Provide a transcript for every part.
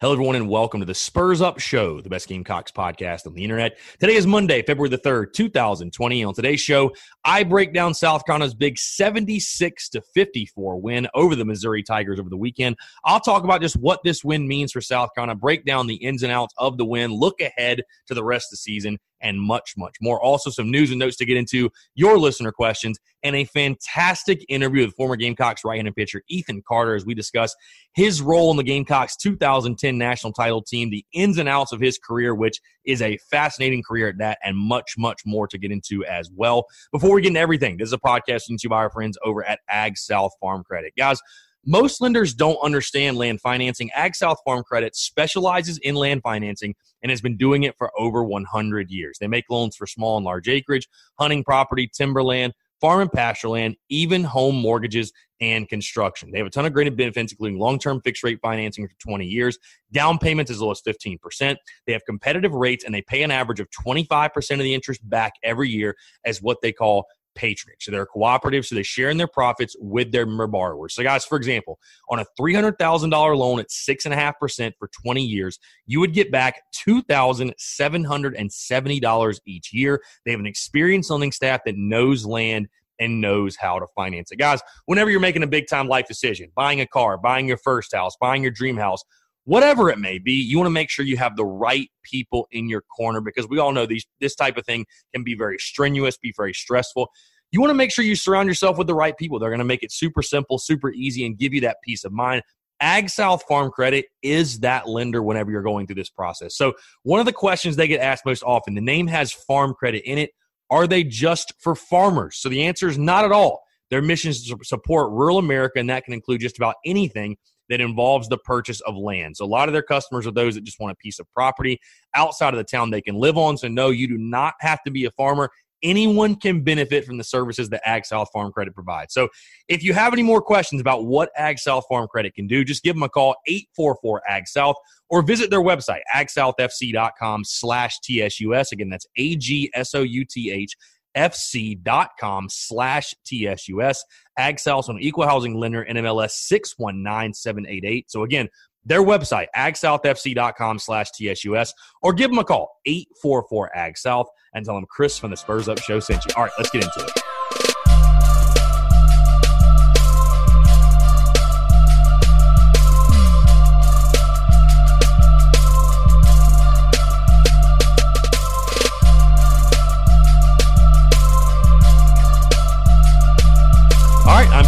Hello, everyone, and welcome to the Spurs Up Show, the best Gamecocks podcast on the internet. Today is Monday, February the 3rd, 2020. And on today's show, I break down South Carolina's big 76-54 win over the Missouri Tigers over the weekend. I'll talk about just what this win means for South Carolina, break down the ins and outs of the win, look ahead to the rest of the season, and much, much more. Also, some news and notes to get into, your listener questions, and a fantastic interview with former Gamecocks right-handed pitcher Ethan Carter as we discuss his role in the Gamecocks 2010 national title team, the ins and outs of his career, which is a fascinating career at that, and much, much more to get into as well. Before we get into everything, this is a podcast brought to you by our friends over at Ag South Farm Credit. Guys, most lenders don't understand land financing. Ag South Farm Credit specializes in land financing and has been doing it for over 100 years. They make loans for small and large acreage, hunting property, timberland, farm and pasture land, even home mortgages and construction. They have a ton of great benefits, including long-term fixed-rate financing for 20 years, down payments as low as 15%. They have competitive rates, and they pay an average of 25% of the interest back every year as what they call patronage. So they're cooperative, so they share in their profits with their borrowers. So guys, for example, on a $300,000 loan at 6.5% for 20 years, you would get back $2,770 each year. They have an experienced lending staff that knows land and knows how to finance it. Guys, whenever you're making a big-time life decision, buying a car, buying your first house, buying your dream house, whatever it may be, you want to make sure you have the right people in your corner because we all know this type of thing can be very strenuous, be very stressful. You want to make sure you surround yourself with the right people. They're going to make it super simple, super easy, and give you that peace of mind. Ag South Farm Credit is that lender whenever you're going through this process. So one of the questions they get asked most often, the name has farm credit in it. Are they just for farmers? So the answer is not at all. Their mission is to support rural America, and that can include just about anything that involves the purchase of land. So a lot of their customers are those that just want a piece of property outside of the town they can live on. So no, you do not have to be a farmer. Anyone can benefit from the services that Ag South Farm Credit provides. So if you have any more questions about what Ag South Farm Credit can do, just give them a call, 844-AG-SOUTH, or visit their website, agsouthfc.com/TSUS. Again, that's AGSOUTHFC.com/TSUS. Ag South on Equal Housing Lender, NMLS 619788. So again, their website, agsouthfc.com/TSUS, or give them a call, 844-AG-SOUTH, and tell them Chris from the Spurs Up Show sent you. All right, let's get into it.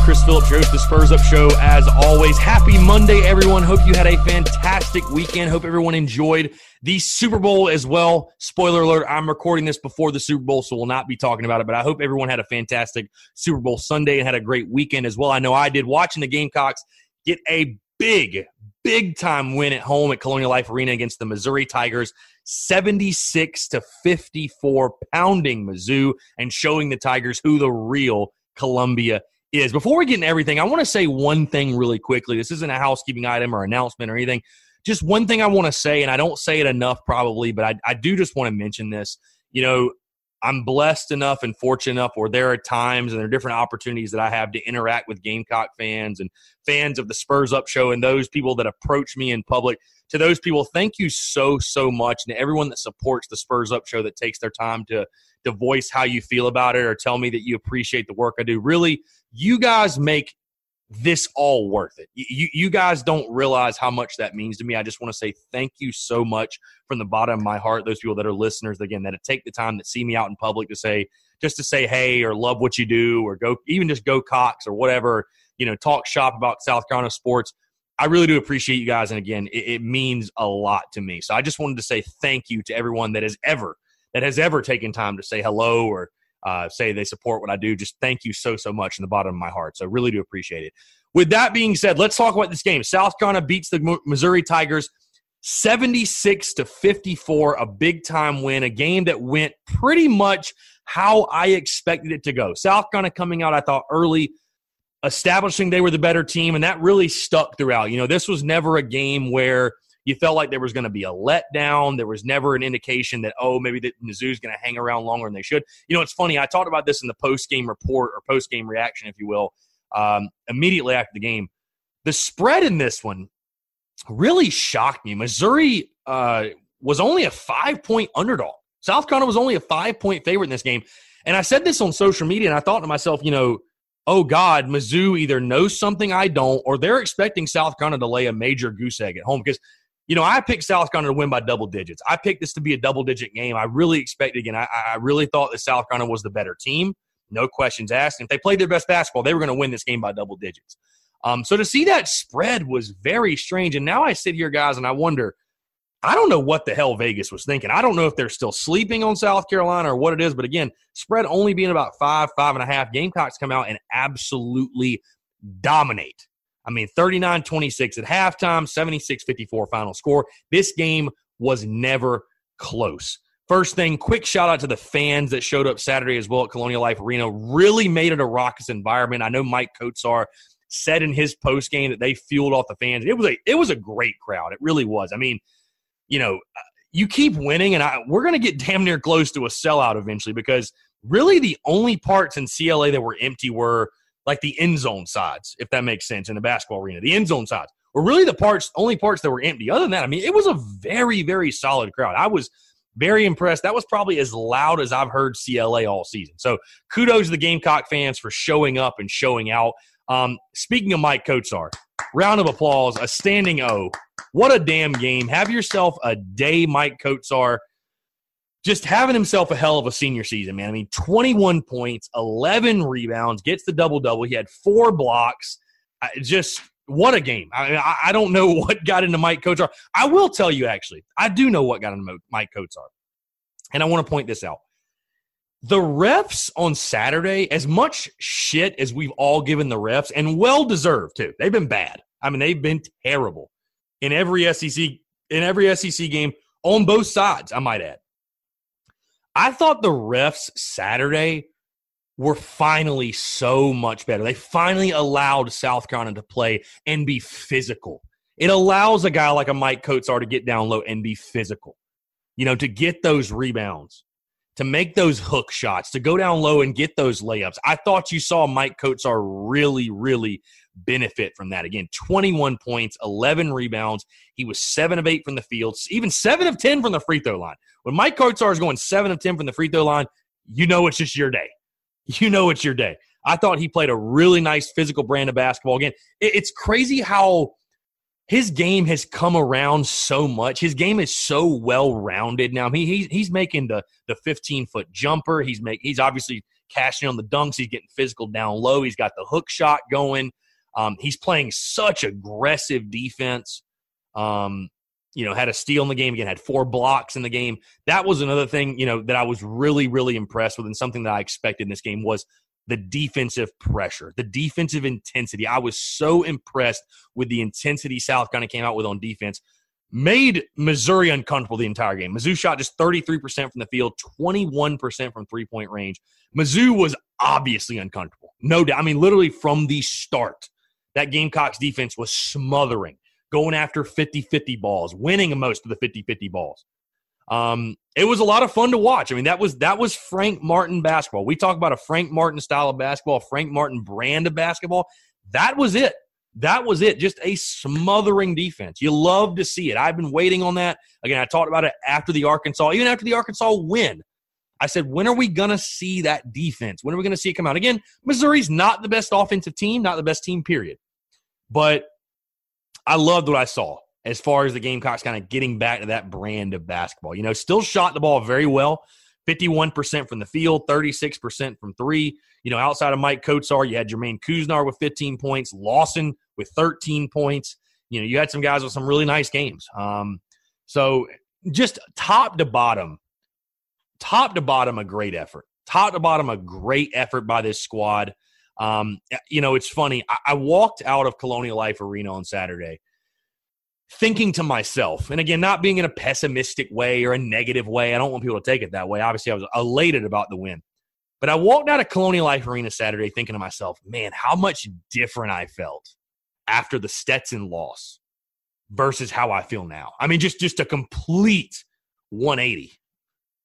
Chris Phillips, your host of the Spurs Up Show, as always. Happy Monday, everyone. Hope you had a fantastic weekend. Hope everyone enjoyed the Super Bowl as well. Spoiler alert, I'm recording this before the Super Bowl, so we'll not be talking about it, but I hope everyone had a fantastic Super Bowl Sunday and had a great weekend as well. I know I did. Watching the Gamecocks get a big-time win at home at Colonial Life Arena against the Missouri Tigers, 76-54, pounding Mizzou and showing the Tigers who the real Columbia is. Before we get into everything, I want to say one thing really quickly. This isn't a housekeeping item or announcement or anything. Just one thing I want to say, and I don't say it enough probably, but I do just want to mention this. You know, I'm blessed enough and fortunate enough where there are times and there are different opportunities that I have to interact with Gamecock fans and fans of the Spurs Up show and those people that approach me in public. To those people, thank you so, so much. And to everyone that supports the Spurs Up show that takes their time to voice how you feel about it or tell me that you appreciate the work I do. Really, you guys make this all worth it. You guys don't realize how much that means to me. I just want to say thank you so much from the bottom of my heart, those people that are listeners, again, that take the time, that see me out in public to say, hey, or love what you do, or go, even just go Cox or whatever, talk shop about South Carolina sports. I really do appreciate you guys. And again, it means a lot to me. So I just wanted to say thank you to everyone that has ever taken time to say hello or say they support what I do. Just thank you so, so much in the bottom of my heart. So really do appreciate it. With that being said, let's talk about this game. South Carolina beats the Missouri Tigers 76-54, a big-time win, a game that went pretty much how I expected it to go. South Carolina coming out, I thought, early, establishing they were the better team, and that really stuck throughout. This was never a game where you felt like there was going to be a letdown. There was never an indication that, maybe the Mizzou's going to hang around longer than they should. It's funny. I talked about this in the post-game report or post-game reaction, if you will, immediately after the game. The spread in this one really shocked me. Missouri was only a 5-point underdog. South Carolina was only a 5-point favorite in this game. And I said this on social media, and I thought to myself, oh, God, Mizzou either knows something I don't, or they're expecting South Carolina to lay a major goose egg at home because – I picked South Carolina to win by double digits. I picked this to be a double-digit game. I really expected, again, I really thought that South Carolina was the better team. No questions asked. And if they played their best basketball, they were going to win this game by double digits. So to see that spread was very strange. And now I sit here, guys, and I wonder, I don't know what the hell Vegas was thinking. I don't know if they're still sleeping on South Carolina or what it is. But, again, spread only being about 5.5, Gamecocks come out and absolutely dominate. 39-26 at halftime, 76-54 final score. This game was never close. First thing, quick shout-out to the fans that showed up Saturday as well at Colonial Life Arena. Really made it a raucous environment. I know Maik Kotsar said in his postgame that they fueled off the fans. It was a great crowd. It really was. You keep winning, and we're going to get damn near close to a sellout eventually because really the only parts in CLA that were empty were – like the end zone sides, if that makes sense, in the basketball arena. The end zone sides were really the only parts that were empty. Other than that, it was a very, very solid crowd. I was very impressed. That was probably as loud as I've heard CLA all season. So kudos to the Gamecock fans for showing up and showing out. Speaking of Maik Kotsar, round of applause, a standing O. What a damn game. Have yourself a day, Maik Kotsar. Just having himself a hell of a senior season, man. 21 points, 11 rebounds, gets the double-double. He had 4 blocks. Just what a game. I don't know what got into Maik Kotsar. I will tell you, actually, I do know what got into Maik Kotsar, and I want to point this out. The refs on Saturday, as much shit as we've all given the refs, and well-deserved, too. They've been bad. They've been terrible in every SEC game on both sides, I might add. I thought the refs Saturday were finally so much better. They finally allowed South Carolina to play and be physical. It allows a guy like a Maik Kotsar to get down low and be physical, to get those rebounds, to make those hook shots, to go down low and get those layups. I thought you saw Maik Kotsar really, really benefit from that. Again, 21 points, 11 rebounds. He was 7 of 8 from the field, even 7 of 10 from the free throw line. When Maik Kotsar is going 7 of 10 from the free throw line, it's just your day. I thought he played a really nice physical brand of basketball. Again, it's crazy how his game has come around so much. His game is so well-rounded now. He's making the 15-foot jumper. He's obviously cashing on the dunks. He's getting physical down low. He's got the hook shot going. He's playing such aggressive defense. Had a steal in the game. Again, had 4 blocks in the game. That was another thing, that I was really, really impressed with, and something that I expected in this game was the defensive pressure, the defensive intensity. I was so impressed with the intensity South Carolina came out with on defense. Made Missouri uncomfortable the entire game. Mizzou shot just 33% from the field, 21% from three-point range. Mizzou was obviously uncomfortable. No doubt. Literally from the start, that Gamecocks defense was smothering, going after 50-50 balls, winning most of the 50-50 balls. it was a lot of fun to watch. I mean, that was Frank Martin basketball. We talk about a Frank Martin style of basketball, Frank Martin brand of basketball. That was it. That was it. Just a smothering defense. You love to see it. I've been waiting on that. Again, I talked about it even after the Arkansas win. I said, when are we going to see that defense? When are we going to see it come out? Again, Missouri's not the best offensive team, not the best team, period. But I loved what I saw as far as the Gamecocks kind of getting back to that brand of basketball. You know, still shot the ball very well, 51% from the field, 36% from three. You know, outside of Maik Kotsar, you had Jermaine Kuznar with 15 points, Lawson with 13 points. You know, you had some guys with some really nice games. So just top to bottom, a great effort. Top to bottom, a great effort by this squad. You know, it's funny. I walked out of Colonial Life Arena on Saturday thinking to myself, and again, not being in a pessimistic way or a negative way. I don't want people to take it that way. Obviously, I was elated about the win. But I walked out of Colonial Life Arena Saturday thinking to myself, man, how much different I felt after the Stetson loss versus how I feel now. I mean, just a complete 180.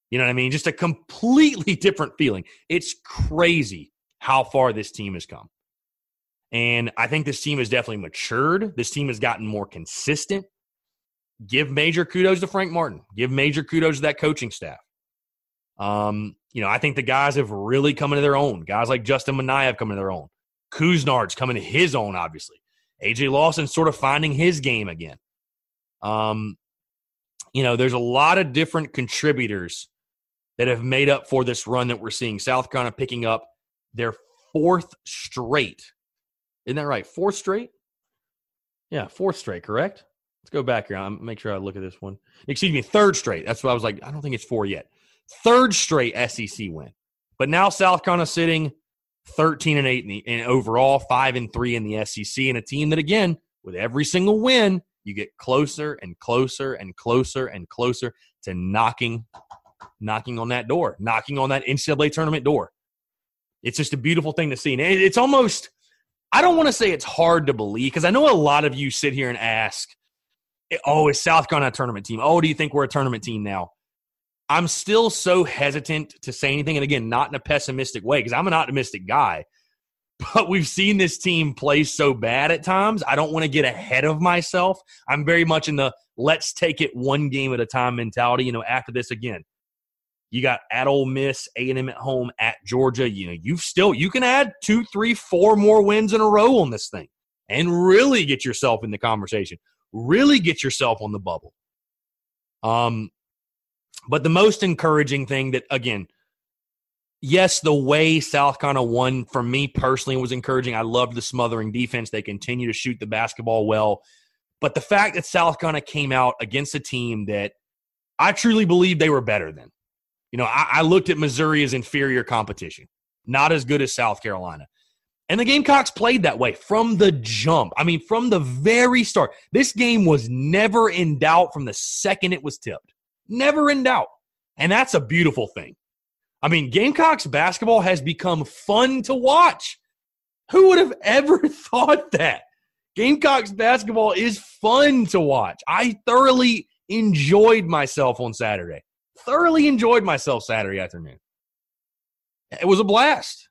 You know what I mean? Just a completely different feeling. It's crazy how far this team has come. And I think this team has definitely matured. This team has gotten more consistent. Give major kudos to Frank Martin. Give major kudos to that coaching staff. You know, I think the guys have really come into their own. Guys like Justin Minaya have come into their own. Kuznar's coming to his own, obviously. A.J. Lawson's sort of finding his game again. You know, there's a lot of different contributors that have made up for this run that we're seeing. South Carolina picking up their fourth straight. Isn't that right? Fourth straight? Yeah, fourth straight, correct? Let's go back here. I'll make sure I look at this one. Excuse me, third straight. That's what I was like. I don't think it's four yet. Third straight SEC win. But now South Carolina sitting 13-8 in overall, 5-3 in the SEC, and a team that, again, with every single win, you get closer and closer and closer and closer to knocking on that door, knocking on that NCAA tournament door. It's just a beautiful thing to see. And it's almost, I don't want to say it's hard to believe, because I know a lot of you sit here and ask, oh, is South Carolina a tournament team? Oh, do you think we're a tournament team now? I'm still so hesitant to say anything. And again, not in a pessimistic way, because I'm an optimistic guy. But we've seen this team play so bad at times. I don't want to get ahead of myself. I'm very much in the let's take it one game at a time mentality. You know, after this, again, you got at Ole Miss, A&M at home, at Georgia. You know, you can add 2, 3, 4 more wins in a row on this thing and really get yourself in the conversation, really get yourself on the bubble. But the most encouraging thing that, again, yes, the way South Carolina won for me personally was encouraging. I loved the smothering defense. They continue to shoot the basketball well. But the fact that South Carolina came out against a team that I truly believe they were better than. You know, I looked at Missouri as inferior competition, not as good as South Carolina. And the Gamecocks played that way from the jump. I mean, from the very start. This game was never in doubt from the second it was tipped. Never in doubt. And that's a beautiful thing. I mean, Gamecocks basketball has become fun to watch. Who would have ever thought that? Gamecocks basketball is fun to watch. I thoroughly enjoyed myself on Saturday. Thoroughly enjoyed myself Saturday afternoon. It was a blast.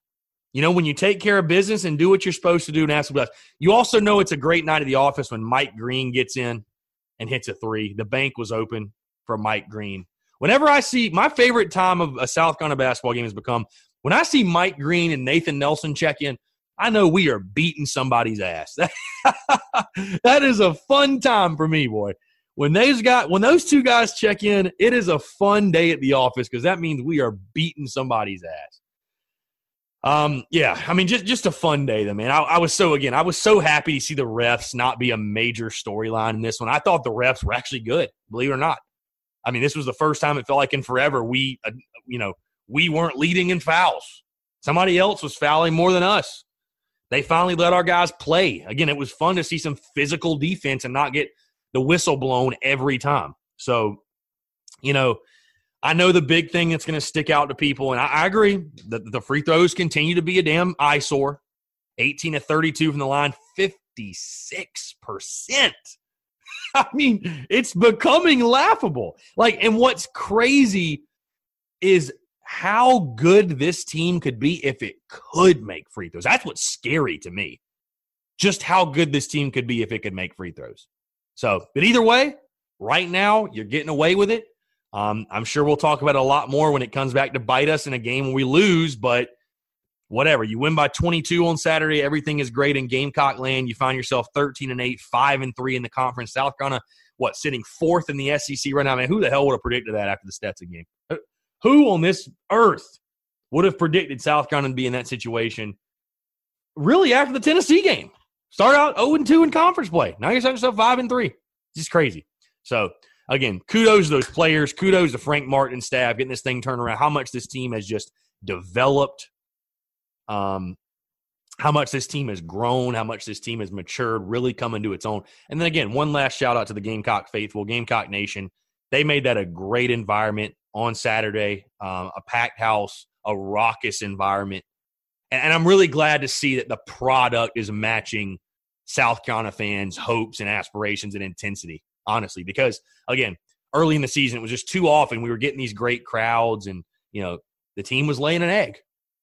You know, when you take care of business and do what you're supposed to do, and ask a blast. You also know it's a great night at the office when Mike Green gets in and hits a three. The bank was open for Mike Green. Whenever I see – my favorite time of a South Carolina basketball game has become when I see Mike Green and Nathan Nelson check in, I know we are beating somebody's ass. That is a fun time for me, boy. When those two guys check in, it is a fun day at the office because that means we are beating somebody's ass. Yeah, I mean, just a fun day, though, man. I was so happy to see the refs not be a major storyline in this one. I thought the refs were actually good, believe it or not. I mean, this was the first time it felt like in forever we weren't leading in fouls. Somebody else was fouling more than us. They finally let our guys play. Again, it was fun to see some physical defense and not get the whistle blown every time. So, you know, I know the big thing that's going to stick out to people, and I agree, that the free throws continue to be a damn eyesore. 18 of 32 from the line, 56%. I mean, it's becoming laughable. Like, and what's crazy is how good this team could be if it could make free throws. That's what's scary to me, just how good this team could be if it could make free throws. So, but either way, right now, you're getting away with it. I'm sure we'll talk about it a lot more when it comes back to bite us in a game when we lose, but whatever. You win by 22 on Saturday, everything is great in Gamecock land. You find yourself 13-8, 5-3 in the conference. South Carolina, what, sitting fourth in the SEC right now? Man, who the hell would have predicted that after the Stetson game? Who on this earth would have predicted South Carolina to be in that situation really after the Tennessee game? Start out 0-2 in conference play. Now you're setting yourself 5-3. It's just crazy. So, again, kudos to those players. Kudos to Frank Martin and staff getting this thing turned around. How much this team has just developed, how much this team has grown, how much this team has matured, really come into its own. And then, again, one last shout-out to the Gamecock faithful, Gamecock Nation. They made that a great environment on Saturday, a packed house, a raucous environment. And I'm really glad to see that the product is matching South Carolina fans' hopes and aspirations and intensity, honestly. Because, again, early in the season, it was just too often we were getting these great crowds and, you know, the team was laying an egg.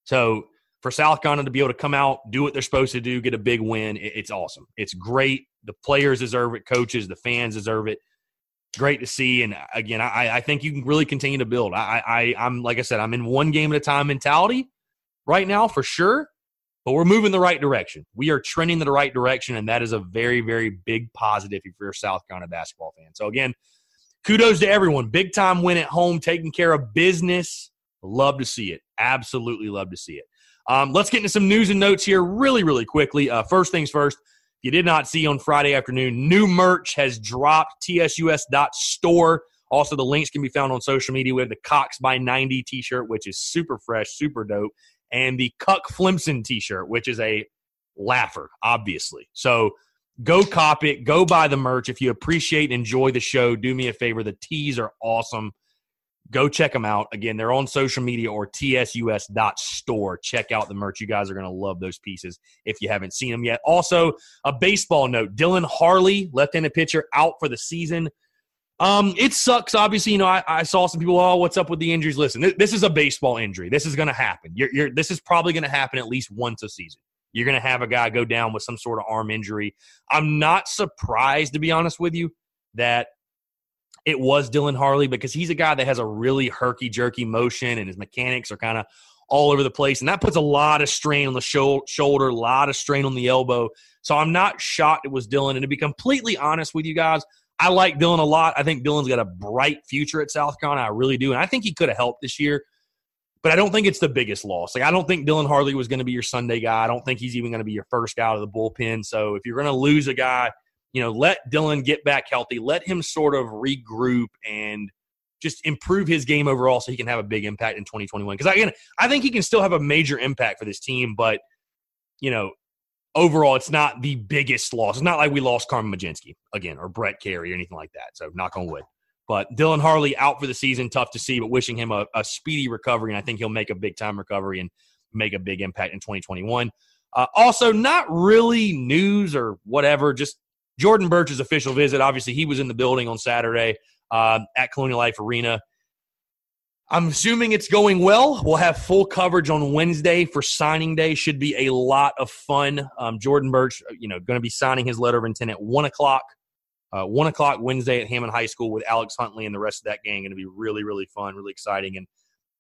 So for South Carolina to be able to come out, do what they're supposed to do, get a big win, it's awesome. It's great. The players deserve it. Coaches, the fans deserve it. Great to see. And, again, I think you can really continue to build. I'm like I said, I'm in one game at a time mentality right now for sure, but we're moving the right direction. We are trending in the right direction, and that is a very, very big positive if you're a South Carolina basketball fan. So, again, kudos to everyone. Big-time win at home, taking care of business. Love to see it. Absolutely love to see it. Let's get into some news and notes here really, really quickly. First things first, if you did not see on Friday afternoon, new merch has dropped, tsus.store. Also, the links can be found on social media. We have the Cox by 90 t-shirt, which is super fresh, super dope, and the Cuck Flemson t-shirt, which is a laugher, obviously. So go cop it. Go buy the merch. If you appreciate and enjoy the show, do me a favor. The tees are awesome. Go check them out. Again, they're on social media or tsus.store. Check out the merch. You guys are going to love those pieces if you haven't seen them yet. Also, a baseball note. Dylan Harley, left-handed pitcher, out for the season. It sucks, obviously. You know, I saw some people, oh, what's up with the injuries? Listen, this is a baseball injury. This is going to happen. This is probably going to happen at least once a season. You're going to have a guy go down with some sort of arm injury. I'm not surprised, to be honest with you, that it was Dylan Harley, because he's a guy that has a really herky-jerky motion, and his mechanics are kind of all over the place, and that puts a lot of strain on the shoulder, a lot of strain on the elbow. So I'm not shocked it was Dylan. And to be completely honest with you guys, I like Dylan a lot. I think Dylan's got a bright future at South Carolina. I really do. And I think he could have helped this year, but I don't think it's the biggest loss. Like, I don't think Dylan Harley was going to be your Sunday guy. I don't think he's even going to be your first guy out of the bullpen. So if you're going to lose a guy, you know, let Dylan get back healthy. Let him sort of regroup and just improve his game overall so he can have a big impact in 2021. Because, again, I think he can still have a major impact for this team, but, you know, overall, it's not the biggest loss. It's not like we lost Carmen Majinski, again, or Brett Carey or anything like that. So, knock on wood. But Dylan Harley out for the season, tough to see, but wishing him a speedy recovery, and I think he'll make a big-time recovery and make a big impact in 2021. Also, not really news or whatever, just Jordan Birch's official visit. Obviously, he was in the building on Saturday at Colonial Life Arena. I'm assuming it's going well. We'll have full coverage on Wednesday for signing day. Should be a lot of fun. Jordan Birch, you know, going to be signing his letter of intent at 1 o'clock. 1 o'clock Wednesday at Hammond High School with Alex Huntley and the rest of that gang. Going to be really, really fun, really exciting. And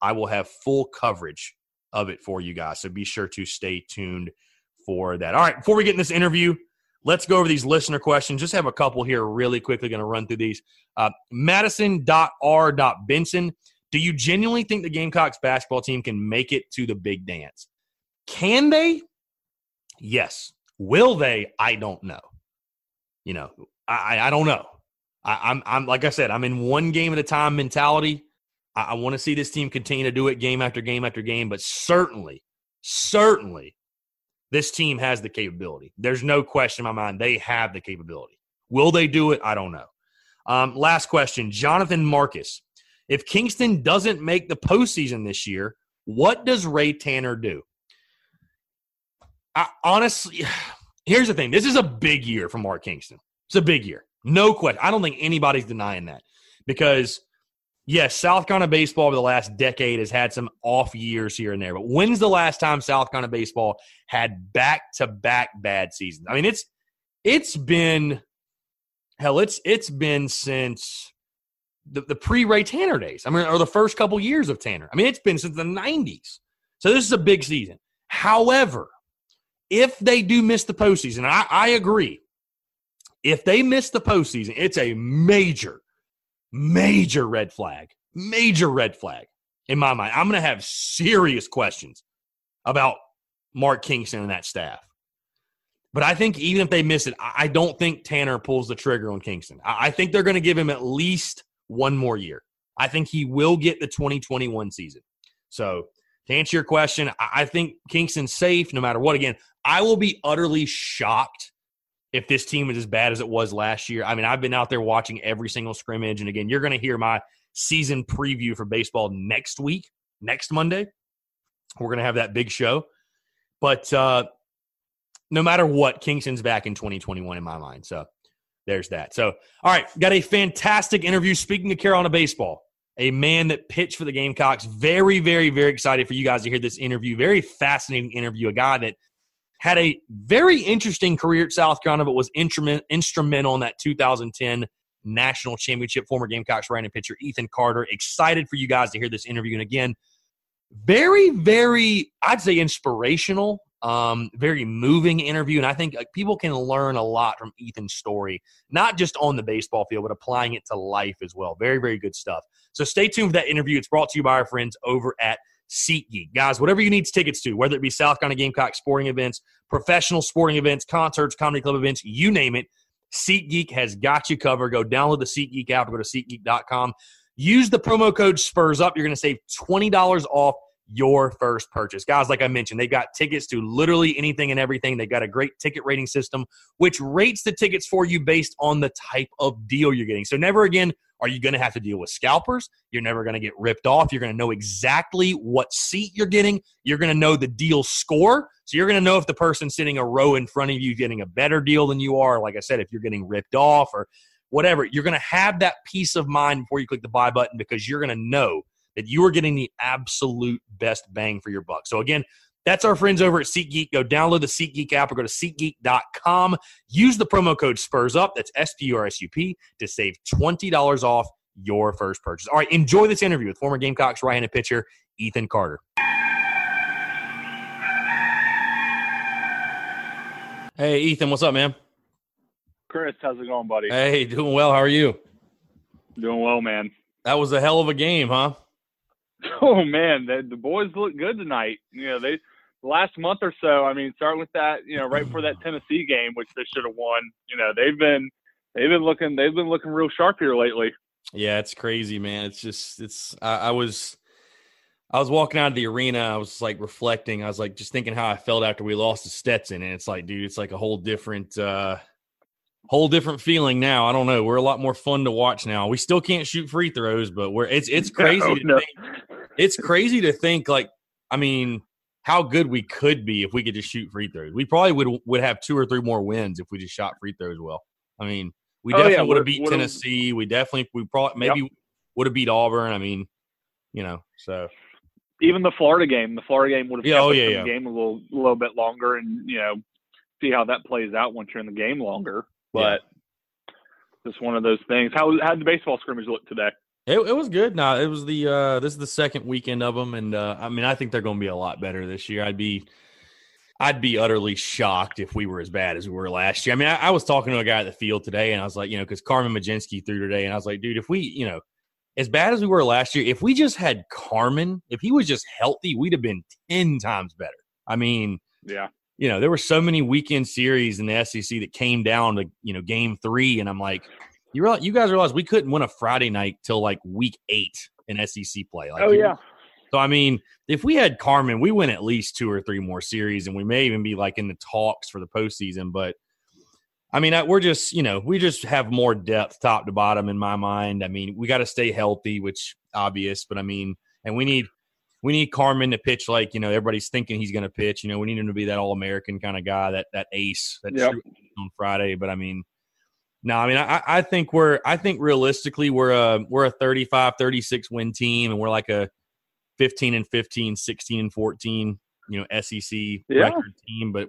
I will have full coverage of it for you guys. So be sure to stay tuned for that. All right, before we get in this interview, let's go over these listener questions. Just have a couple here really quickly. Going to run through these. Madison.R.Benson. Do you genuinely think the Gamecocks basketball team can make it to the big dance? Can they? Yes. Will they? I don't know. You know, I don't know. I'm like I said, I'm in one game at a time mentality. I want to see this team continue to do it game after game after game, but certainly this team has the capability. There's no question in my mind they have the capability. Will they do it? I don't know. Last question, Jonathan Marcus. If Kingston doesn't make the postseason this year, what does Ray Tanner do? Honestly, here's the thing. This is a big year for Mark Kingston. It's a big year. No question. I don't think anybody's denying that because, yes, South Carolina baseball over the last decade has had some off years here and there. But when's the last time South Carolina baseball had back-to-back bad seasons? I mean, it's been since the pre-Ray Tanner days. I mean, or the first couple years of Tanner. I mean, it's been since the 90s. So this is a big season. However, if they do miss the postseason, I agree. If they miss the postseason, it's a major red flag. Major red flag in my mind. I'm going to have serious questions about Mark Kingston and that staff. But I think even if they miss it, I don't think Tanner pulls the trigger on Kingston. I think they're going to give him at least one more year. I think he will get the 2021 season. So to answer your question, I think Kingston's safe no matter what. Again, I will be utterly shocked if this team is as bad as it was last year. I mean, I've been out there watching every single scrimmage. And again, you're going to hear my season preview for baseball next week, next Monday. We're going to have that big show. But no matter what, Kingston's back in 2021 in my mind. So there's that. So, all right, got a fantastic interview. Speaking of Carolina baseball, a man that pitched for the Gamecocks. Very, very, very excited for you guys to hear this interview. Very fascinating interview. A guy that had a very interesting career at South Carolina, but was instrumental in that 2010 national championship. Former Gamecocks right-handed pitcher Ethan Carter. Excited for you guys to hear this interview. And again, very, very, I'd say inspirational, very moving interview. And I think people can learn a lot from Ethan's story, not just on the baseball field, but applying it to life as well. Very, very good stuff. So stay tuned for that interview. It's brought to you by our friends over at SeatGeek. Guys, whatever you need tickets to, whether it be South Carolina Gamecocks sporting events, professional sporting events, concerts, comedy club events, you name it, SeatGeek has got you covered. Go download the SeatGeek app, go to SeatGeek.com. Use the promo code SPURSUP. You're going to save $20 off your first purchase. Guys, like I mentioned, they've got tickets to literally anything and everything. They've got a great ticket rating system, which rates the tickets for you based on the type of deal you're getting. So never again are you going to have to deal with scalpers. You're never going to get ripped off. You're going to know exactly what seat you're getting. You're going to know the deal score. So you're going to know if the person sitting a row in front of you is getting a better deal than you are. Like I said, if you're getting ripped off or whatever, you're going to have that peace of mind before you click the buy button because you're going to know that you are getting the absolute best bang for your buck. So again, that's our friends over at SeatGeek. Go download the SeatGeek app or go to SeatGeek.com. Use the promo code SPURSUP, that's S-P-U-R-S-U-P, to save $20 off your first purchase. All right, enjoy this interview with former Gamecocks right-handed pitcher Ethan Carter. Hey, Ethan, what's up, man? Chris, how's it going, buddy? Hey, doing well. How are you? Doing well, man. That was a hell of a game, huh? Oh, man, the boys look good tonight. You know, they last month or so, I mean, starting with that, you know, right before that Tennessee game, which they should have won, you know, they've been looking real sharp here lately. Yeah, it's crazy, man. It's just, I was walking out of the arena. I was like reflecting. I was like just thinking how I felt after we lost to Stetson. And it's like, dude, it's like a whole different feeling now. I don't know. We're a lot more fun to watch now. We still can't shoot free throws, but it's crazy. It's crazy to think, like, I mean, how good we could be if we could just shoot free throws. We probably would have two or three more wins if we just shot free throws well. I mean, we definitely would have beat Tennessee. We probably would have beat Auburn. I mean, you know, so even the Florida game would have kept the game a little bit longer, and you know, see how that plays out once you're in the game longer. But just one of those things. How did the baseball scrimmage look today? It was good. No, it was this is the second weekend of them, and I mean, I think they're going to be a lot better this year. I'd be utterly shocked if we were as bad as we were last year. I mean, I was talking to a guy at the field today, and I was like, you know, because Carmen Majinski threw today, and I was like, dude, if we, you know, as bad as we were last year, if we just had Carmen, if he was just healthy, we'd have been 10 times better. I mean, yeah. You know, there were so many weekend series in the SEC that came down to, you know, game 3, and I'm like, you guys realize we couldn't win a Friday night till like week 8 in SEC play. Like, So, I mean, if we had Carmen, we win at least 2 or 3 more series, and we may even be like in the talks for the postseason. But, I mean, we're just, you know, we just have more depth top to bottom in my mind. I mean, we got to stay healthy, which obvious, but I mean, and we need Carmen to pitch like, you know, everybody's thinking he's going to pitch. You know, we need him to be that All-American kind of guy, that ace, that true ace on Friday. But, I mean, No, I mean, I think realistically we're a 35-36 win team, and we're like a 15-15, 16-14, you know, SEC record team. But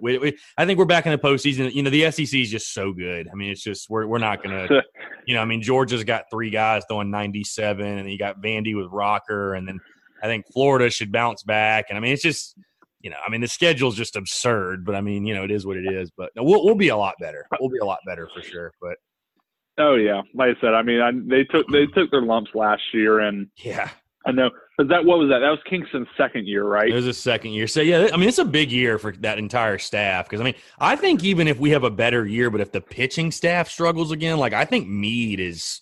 I think we're back in the postseason. You know, the SEC is just so good. I mean, it's just we're not gonna, you know, I mean, Georgia's got three guys throwing 97, and you got Vandy with Rocker, and then I think Florida should bounce back. And I mean, it's just, you know, I mean, the schedule's just absurd, but I mean, you know, it is what it is. But no, we'll be a lot better. We'll be a lot better for sure. But oh yeah, like I said, I mean, they took their lumps last year, and yeah, I know. But that, what was that? That was Kingston's second year, right? It was his second year. So yeah, I mean, it's a big year for that entire staff, because I mean, I think even if we have a better year, but if the pitching staff struggles again, like I think Meade is,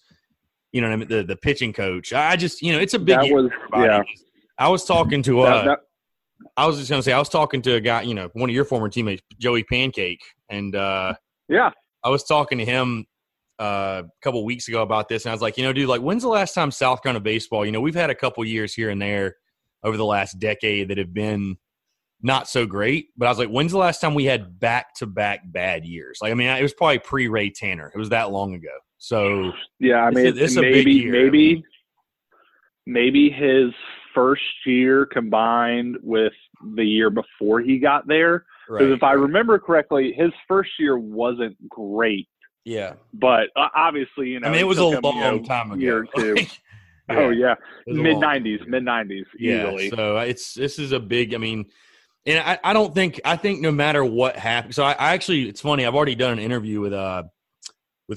you know what I mean, the pitching coach. I just, you know, it's a big year for everybody. Yeah. I was talking to I was talking to a guy, you know, one of your former teammates, Joey Pancake, and I was talking to him a couple weeks ago about this, and I was like, you know, dude, like, when's the last time South Carolina baseball? You know, we've had a couple years here and there over the last decade that have been not so great, but I was like, when's the last time we had back-to-back bad years? Like, I mean, it was probably pre-Ray Tanner. It was that long ago. So yeah, I mean, it's maybe a big year. Maybe his first year combined with the year before he got there. Because if I remember correctly, his first year wasn't great. Yeah. But obviously, you know, I mean, it was a long time ago. Year or two. Oh, yeah. Mid-90s, easily. Yeah, so this is a big – I mean, and I don't think – I think no matter what happens – so I actually – it's funny. I've already done an interview with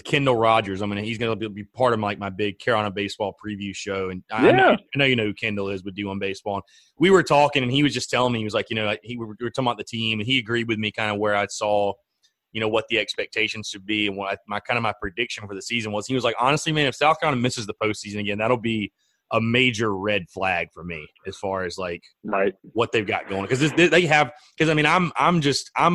Kendall Rogers. I mean, he's going to be part of my big Carolina baseball preview show. And I know you know who Kendall is with D1 Baseball. And we were talking, and he was just telling me, he was like, you know, we were talking about the team, and he agreed with me kind of where I saw, you know, what the expectations should be and what my prediction for the season was. He was like, honestly, man, if South Carolina misses the postseason again, that'll be a major red flag for me as far as like what they've got going. Because they have – because, I mean, I'm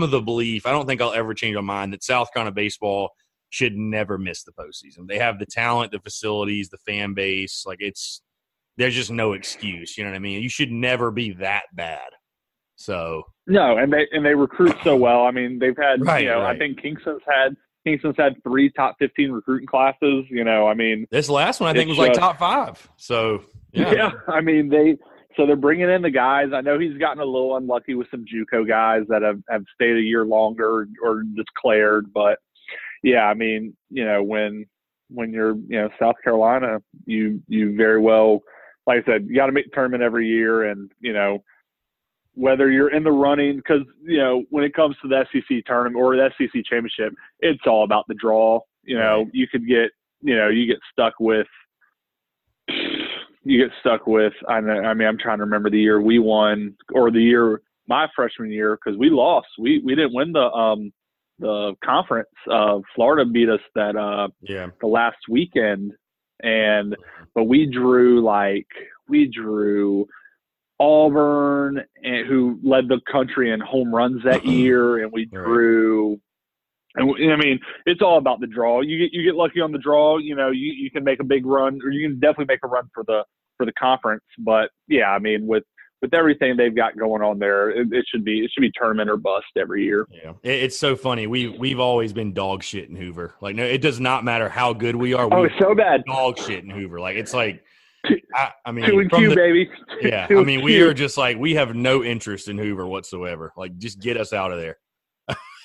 of the belief – I don't think I'll ever change my mind that South Carolina baseball – should never miss the postseason. They have the talent, the facilities, the fan base. Like, there's just no excuse. You know what I mean? You should never be that bad. So no, and they recruit so well. I mean, they've had I think Kingston's had three top 15 recruiting classes. You know, I mean, this last one I think was like top 5. So yeah, I mean they're bringing in the guys. I know he's gotten a little unlucky with some JUCO guys that have stayed a year longer or declared, but. Yeah, I mean, you know, when you're, you know, South Carolina, you very well, like I said, you got to make the tournament every year, and you know whether you're in the running, because you know when it comes to the SEC tournament or the SEC championship, it's all about the draw. You know, you get stuck with. I mean, I'm trying to remember the year we won, or the year my freshman year, because we lost. We didn't win the conference. Florida beat us that the last weekend, but we drew Auburn, and who led the country in home runs that year, and we drew. And I mean, it's all about the draw. You get lucky on the draw, you know, you can make a big run, or you can definitely make a run for the conference. But yeah, I mean, with everything they've got going on there, it should be tournament or bust every year. Yeah, it's so funny. We've always been dog shit in Hoover. Like, no, it does not matter how good we are. It's so bad. Dog shit in Hoover. Like, it's like, I mean, 2-2, baby. Yeah, I mean, we are just like, we have no interest in Hoover whatsoever. Like, just get us out of there.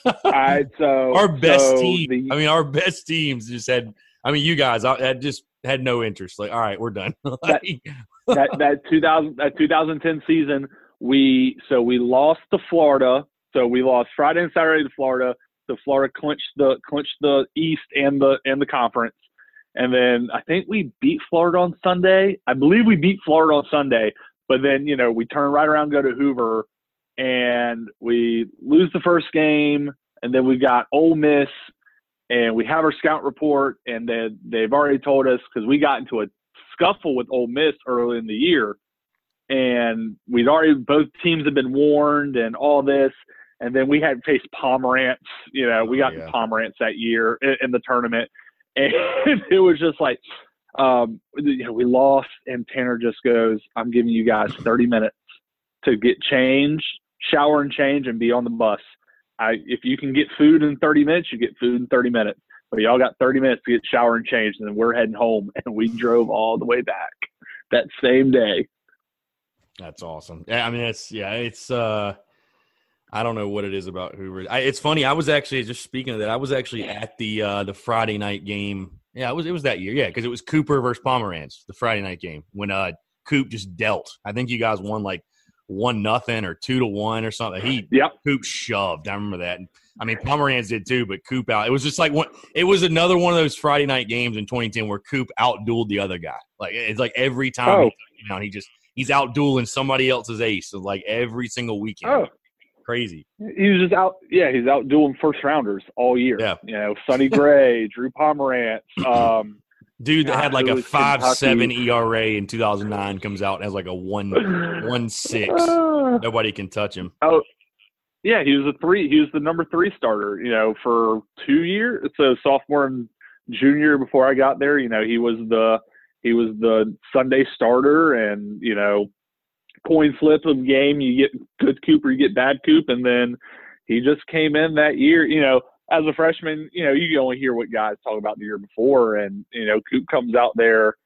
All right, so our best team. I mean, our best teams just had. I mean, you guys had no interest. Like, all right, we're done. Like, that 2010 season, we lost to Florida. So we lost Friday and Saturday to Florida. So Florida clinched the East and the conference. And then I think we beat Florida on Sunday. I believe we beat Florida on Sunday. But then, you know, we turn right around, go to Hoover, and we lose the first game. And then we got Ole Miss, and we have our scout report, and they've already told us, because we got into a scuffle with Ole Miss early in the year, and we'd already, both teams had been warned and all this, and then we had faced Pomerantz. You know, we got to Pomerantz that year in the tournament, and it was just like, you know, we lost, and Tanner just goes, "I'm giving you guys 30 minutes to get changed, shower and change, and be on the bus. If you can get food in 30 minutes, you get food in 30 minutes." Well, y'all got 30 minutes to get shower and change, and then we're heading home. And we drove all the way back that same day. That's awesome. Yeah, I mean, I don't know what it is about Hoover. It's funny. I was actually just speaking of that. I was actually at the Friday night game. Yeah, it was that year. Yeah, because it was Cooper versus Pomerantz, the Friday night game when Coop just dealt. I think you guys won like 1-0 or 2-1 or something. Coop shoved. I remember that. And, I mean, Pomerantz did too, but Coop out. It was just like one. It was another one of those Friday night games in 2010 where Coop outdueled the other guy. Like it's like every time he's outdueling somebody else's ace. So like every single weekend. Oh. Crazy. He was just out. Yeah, he's out doing first rounders all year. Yeah, you know, Sonny Gray, Drew Pomerantz, dude that had like a 5.7 ERA in 2009 comes out and has like a 1.16. Nobody can touch him. Oh, yeah, he was He was the number 3 starter. You know, for 2 years, so sophomore and junior before I got there. You know, he was the Sunday starter, and you know. Coin flip of game, you get good Coop or you get bad Coop, and then he just came in that year. You know, as a freshman, you know, you only hear what guys talk about the year before, and you know, Coop comes out there,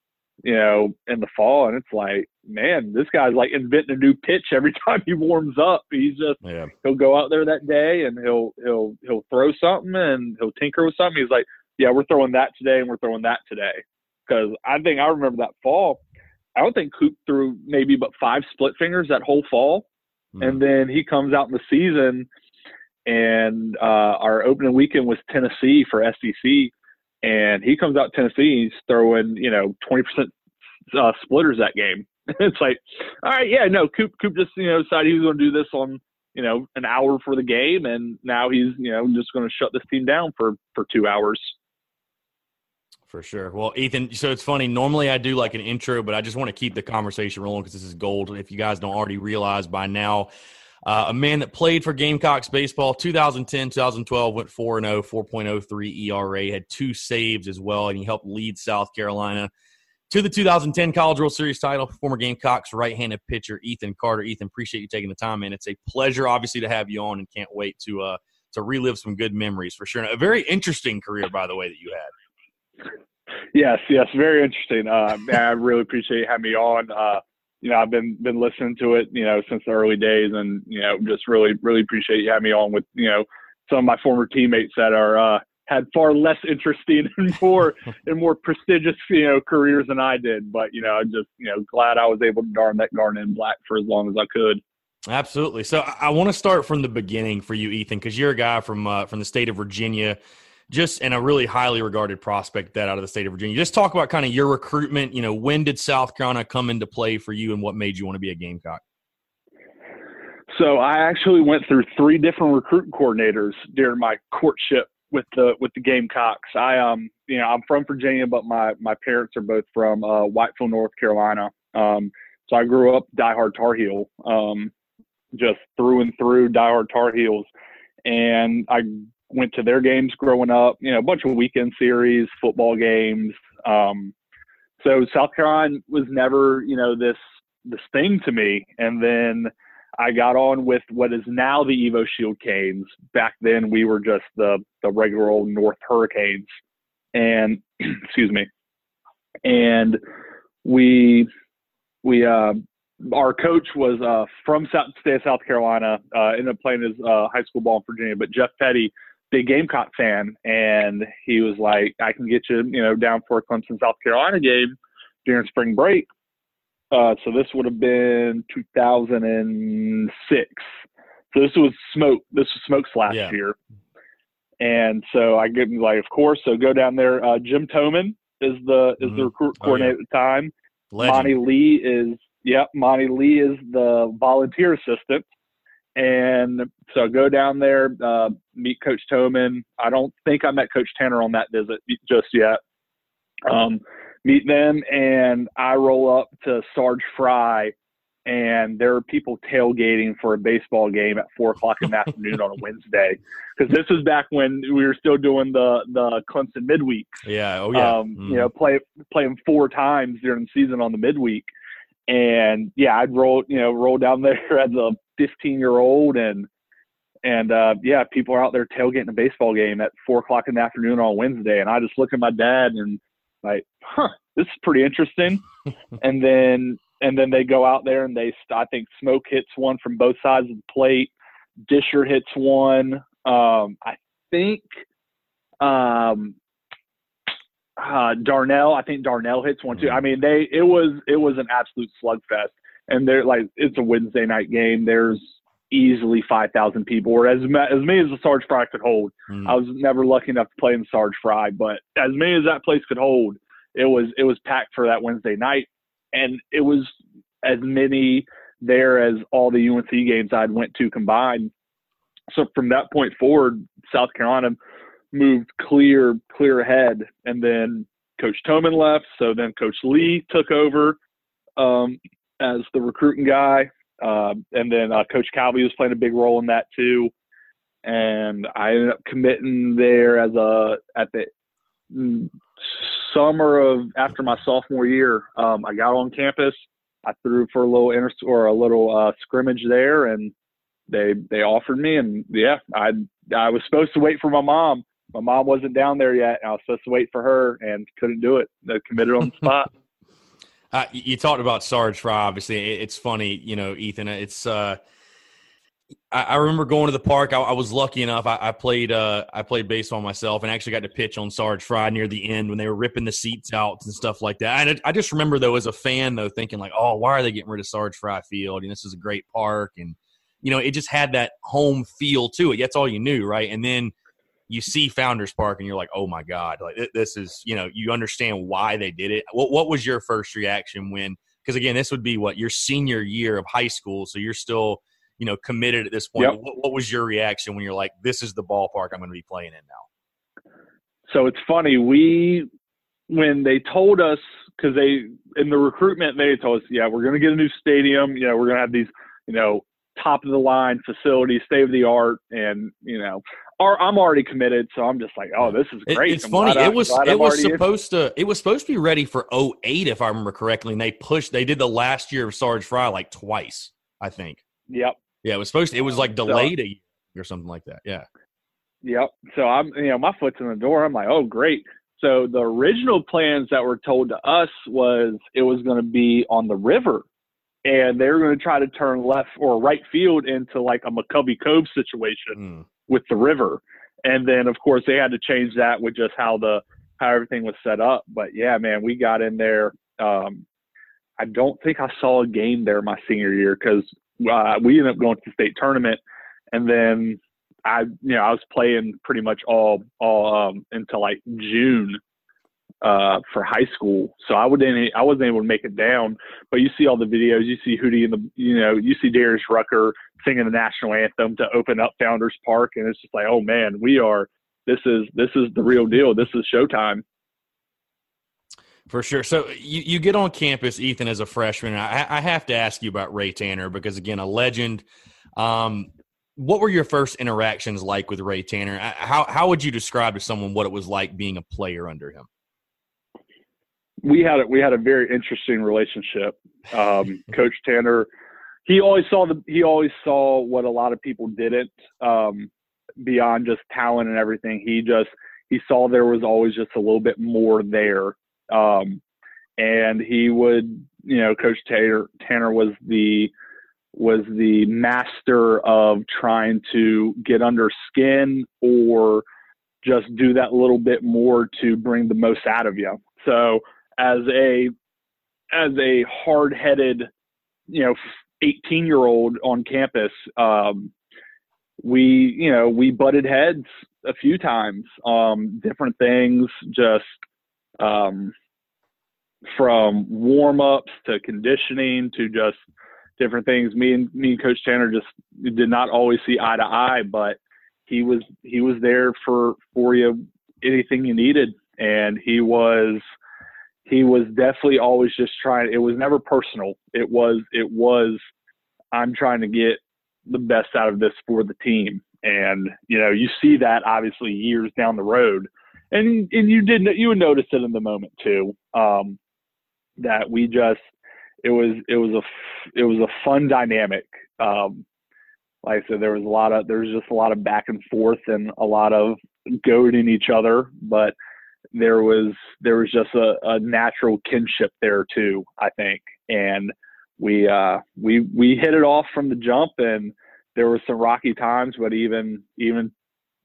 you know, in the fall, and it's like, man, this guy's like inventing a new pitch every time he warms up. He's just he'll go out there that day and he'll throw something and he'll tinker with something. He's like, yeah, we're throwing that today and we're throwing that today, because I think I remember that fall. I don't think Coop threw maybe but 5 split fingers that whole fall. Mm. And then he comes out in the season, and our opening weekend was Tennessee for SEC. And he comes out Tennessee, and he's throwing, you know, 20% splitters that game. It's like, all right, yeah, no, Coop just, you know, decided he was going to do this on, you know, an hour for the game. And now he's, you know, just going to shut this team down for 2 hours. For sure. Well, Ethan, so it's funny. Normally I do like an intro, but I just want to keep the conversation rolling because this is gold. If you guys don't already realize by now, a man that played for Gamecocks baseball 2010, 2012, went 4-0, 4.03 ERA, had 2 saves as well, and he helped lead South Carolina to the 2010 College World Series title. Former Gamecocks right-handed pitcher Ethan Carter. Ethan, appreciate you taking the time, man. It's a pleasure, obviously, to have you on, and can't wait to relive some good memories for sure. And a very interesting career, by the way, that you had. Yes, very interesting. I really appreciate you having me on. You know, I've been listening to it, you know, since the early days, and you know, just really appreciate you having me on with, you know, some of my former teammates that are had far less interesting and more prestigious, you know, careers than I did. But you know, I'm just, you know, glad I was able to darn that garnet in black for as long as I could. Absolutely. So I want to start from the beginning for you, Ethan, because you're a guy from the state of Virginia. Just and a really highly regarded prospect that out of the state of Virginia. Just talk about kind of your recruitment. You know, when did South Carolina come into play for you, and what made you want to be a Gamecock? So I actually went through 3 different recruiting coordinators during my courtship with the Gamecocks. You know, I'm from Virginia, but my parents are both from Whiteville, North Carolina. So I grew up diehard Tar Heel, just through and through diehard Tar Heels, and I went to their games growing up, you know, a bunch of weekend series, football games. So South Carolina was never, you know, this thing to me. And then I got on with what is now the Evo Shield Canes. Back then we were just the regular old North Hurricanes. And excuse me. And we our coach was from state of South Carolina, ended up playing his high school ball in Virginia, but Jeff Petty, big Gamecock fan, and he was like, I can get you know, down for a Clemson, South Carolina game during spring break. So this would have been 2006. So this was Smoke. This was Smoke's last year. And so I get like, of course, so go down there. Jim Toman is the recruit coordinator at the time. Legend. Monty Lee is the volunteer assistant. And so I go down there, meet Coach Toman. I don't think I met Coach Tanner on that visit just yet. Meet them, and I roll up to Sarge Frye, and there are people tailgating for a baseball game at 4:00 in the afternoon on a Wednesday, because this is back when we were still doing the Clemson midweeks. Yeah, oh yeah. You know, playing 4 times during the season on the midweek, and yeah, I'd roll down there as a 15-year-old, and And, yeah, people are out there tailgating a baseball game at 4 o'clock in the afternoon on Wednesday. And I just look at my dad and like, huh, this is pretty interesting. and then they go out there and I think Smoke hits one from both sides of the plate. Disher hits one. I think Darnell hits one too. I mean, it was an absolute slugfest, and they're like, it's a Wednesday night game. There's easily 5,000 people, or as many as the Sarge Frye could hold. I was never lucky enough to play in Sarge Frye, but as many as that place could hold, it was packed for that Wednesday night, and it was as many there as all the UNC games I'd went to combined. So from that point forward, South Carolina moved clear ahead, and then Coach Toman left. So then Coach Lee took over as the recruiting guy, and then Coach Calvey was playing a big role in that too. And I ended up committing there at the summer after my sophomore year. I got on campus. I threw for a little scrimmage there, and they offered me, and yeah, I was supposed to wait for my mom. My mom wasn't down there yet, and I was supposed to wait for her and couldn't do it. They committed on the spot. You talked about Sarge Frye. Obviously, it's funny, you know, Ethan. It's I remember going to the park. I was lucky enough. I played baseball myself, and actually got to pitch on Sarge Frye near the end when they were ripping the seats out and stuff like that. And I just remember though, as a fan though, thinking like, oh, why are they getting rid of Sarge Frye Field? And this is a great park, and you know, it just had that home feel to it. That's all you knew, right? And then you see Founders Park, and you're like, oh my God, like this is, you know, you understand why they did it. What was your first reaction when? Because again, this would be what, your senior year of high school, so you're still, you know, committed at this point. Yep. What was your reaction when you're like, this is the ballpark I'm going to be playing in now? So it's funny, when they told us, because in the recruitment they told us, yeah, we're going to get a new stadium. You know, we're going to have these, you know, top of the line facility, state of the art, and you know, I'm already committed, so I'm just like, oh, this is great. It's funny. It was supposed to be ready for 2008, if I remember correctly, and they did the last year of Sarge Frye like twice, I think. Yep. Yeah, it was like delayed a year or something like that. Yeah. Yep. So I'm, you know, my foot's in the door. I'm like, oh, great. So the original plans that were told to us was it was going to be on the river, and they were going to try to turn left or right field into like a McCovey Cove situation with the river. And then of course they had to change that with just how everything was set up. But yeah, man, we got in there. I don't think I saw a game there my senior year, because we ended up going to the state tournament, and then I was playing pretty much all until like June for high school. So I wasn't able to make it down, but you see all the videos, you see Hootie and you see Darius Rucker singing the national anthem to open up Founders Park. And it's just like, oh man, this is the real deal. This is showtime. For sure. So you get on campus, Ethan, as a freshman. I have to ask you about Ray Tanner, because again, a legend. What were your first interactions like with Ray Tanner? How would you describe to someone what it was like being a player under him? We had a very interesting relationship. Coach Tanner, he always saw what a lot of people didn't, beyond just talent and everything. He saw there was always just a little bit more there. And he would, you know, Coach Tanner was the master of trying to get under skin or just do that little bit more to bring the most out of you. So as a hard-headed, you know, 18-year-old on campus, we butted heads a few times, different things, just from warm-ups to conditioning to just different things. Me and Coach Tanner just did not always see eye to eye, but he was there for you, anything you needed. And he was definitely always just trying. It was never personal. It was I'm trying to get the best out of this for the team. And you know, you see that obviously years down the road, and you would notice it in the moment too. That we just it was a fun dynamic. like I said, there was just a lot of back and forth and a lot of goading each other, but there was just a natural kinship there too, I think. And we hit it off from the jump, and there were some rocky times, but even, you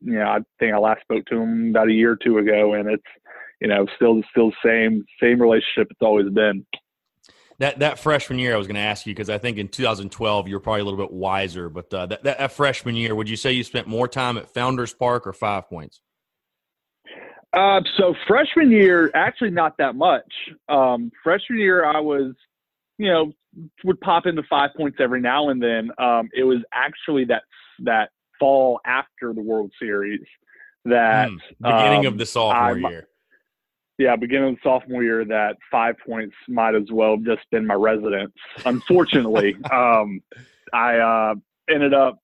know, I think I last spoke to him about a year or two ago, and it's, you know, still same relationship it's always been. That freshman year, I was going to ask you, because I think in 2012 you were probably a little bit wiser, but that freshman year, would you say you spent more time at Founders Park or 5 Points? So freshman year, actually not that much. Freshman year, I was, you know, would pop into 5 Points every now and then. It was actually that fall after the World Series that beginning of the sophomore year. Yeah, beginning of the sophomore year, that 5 Points might as well have just been my residence. Unfortunately, I ended up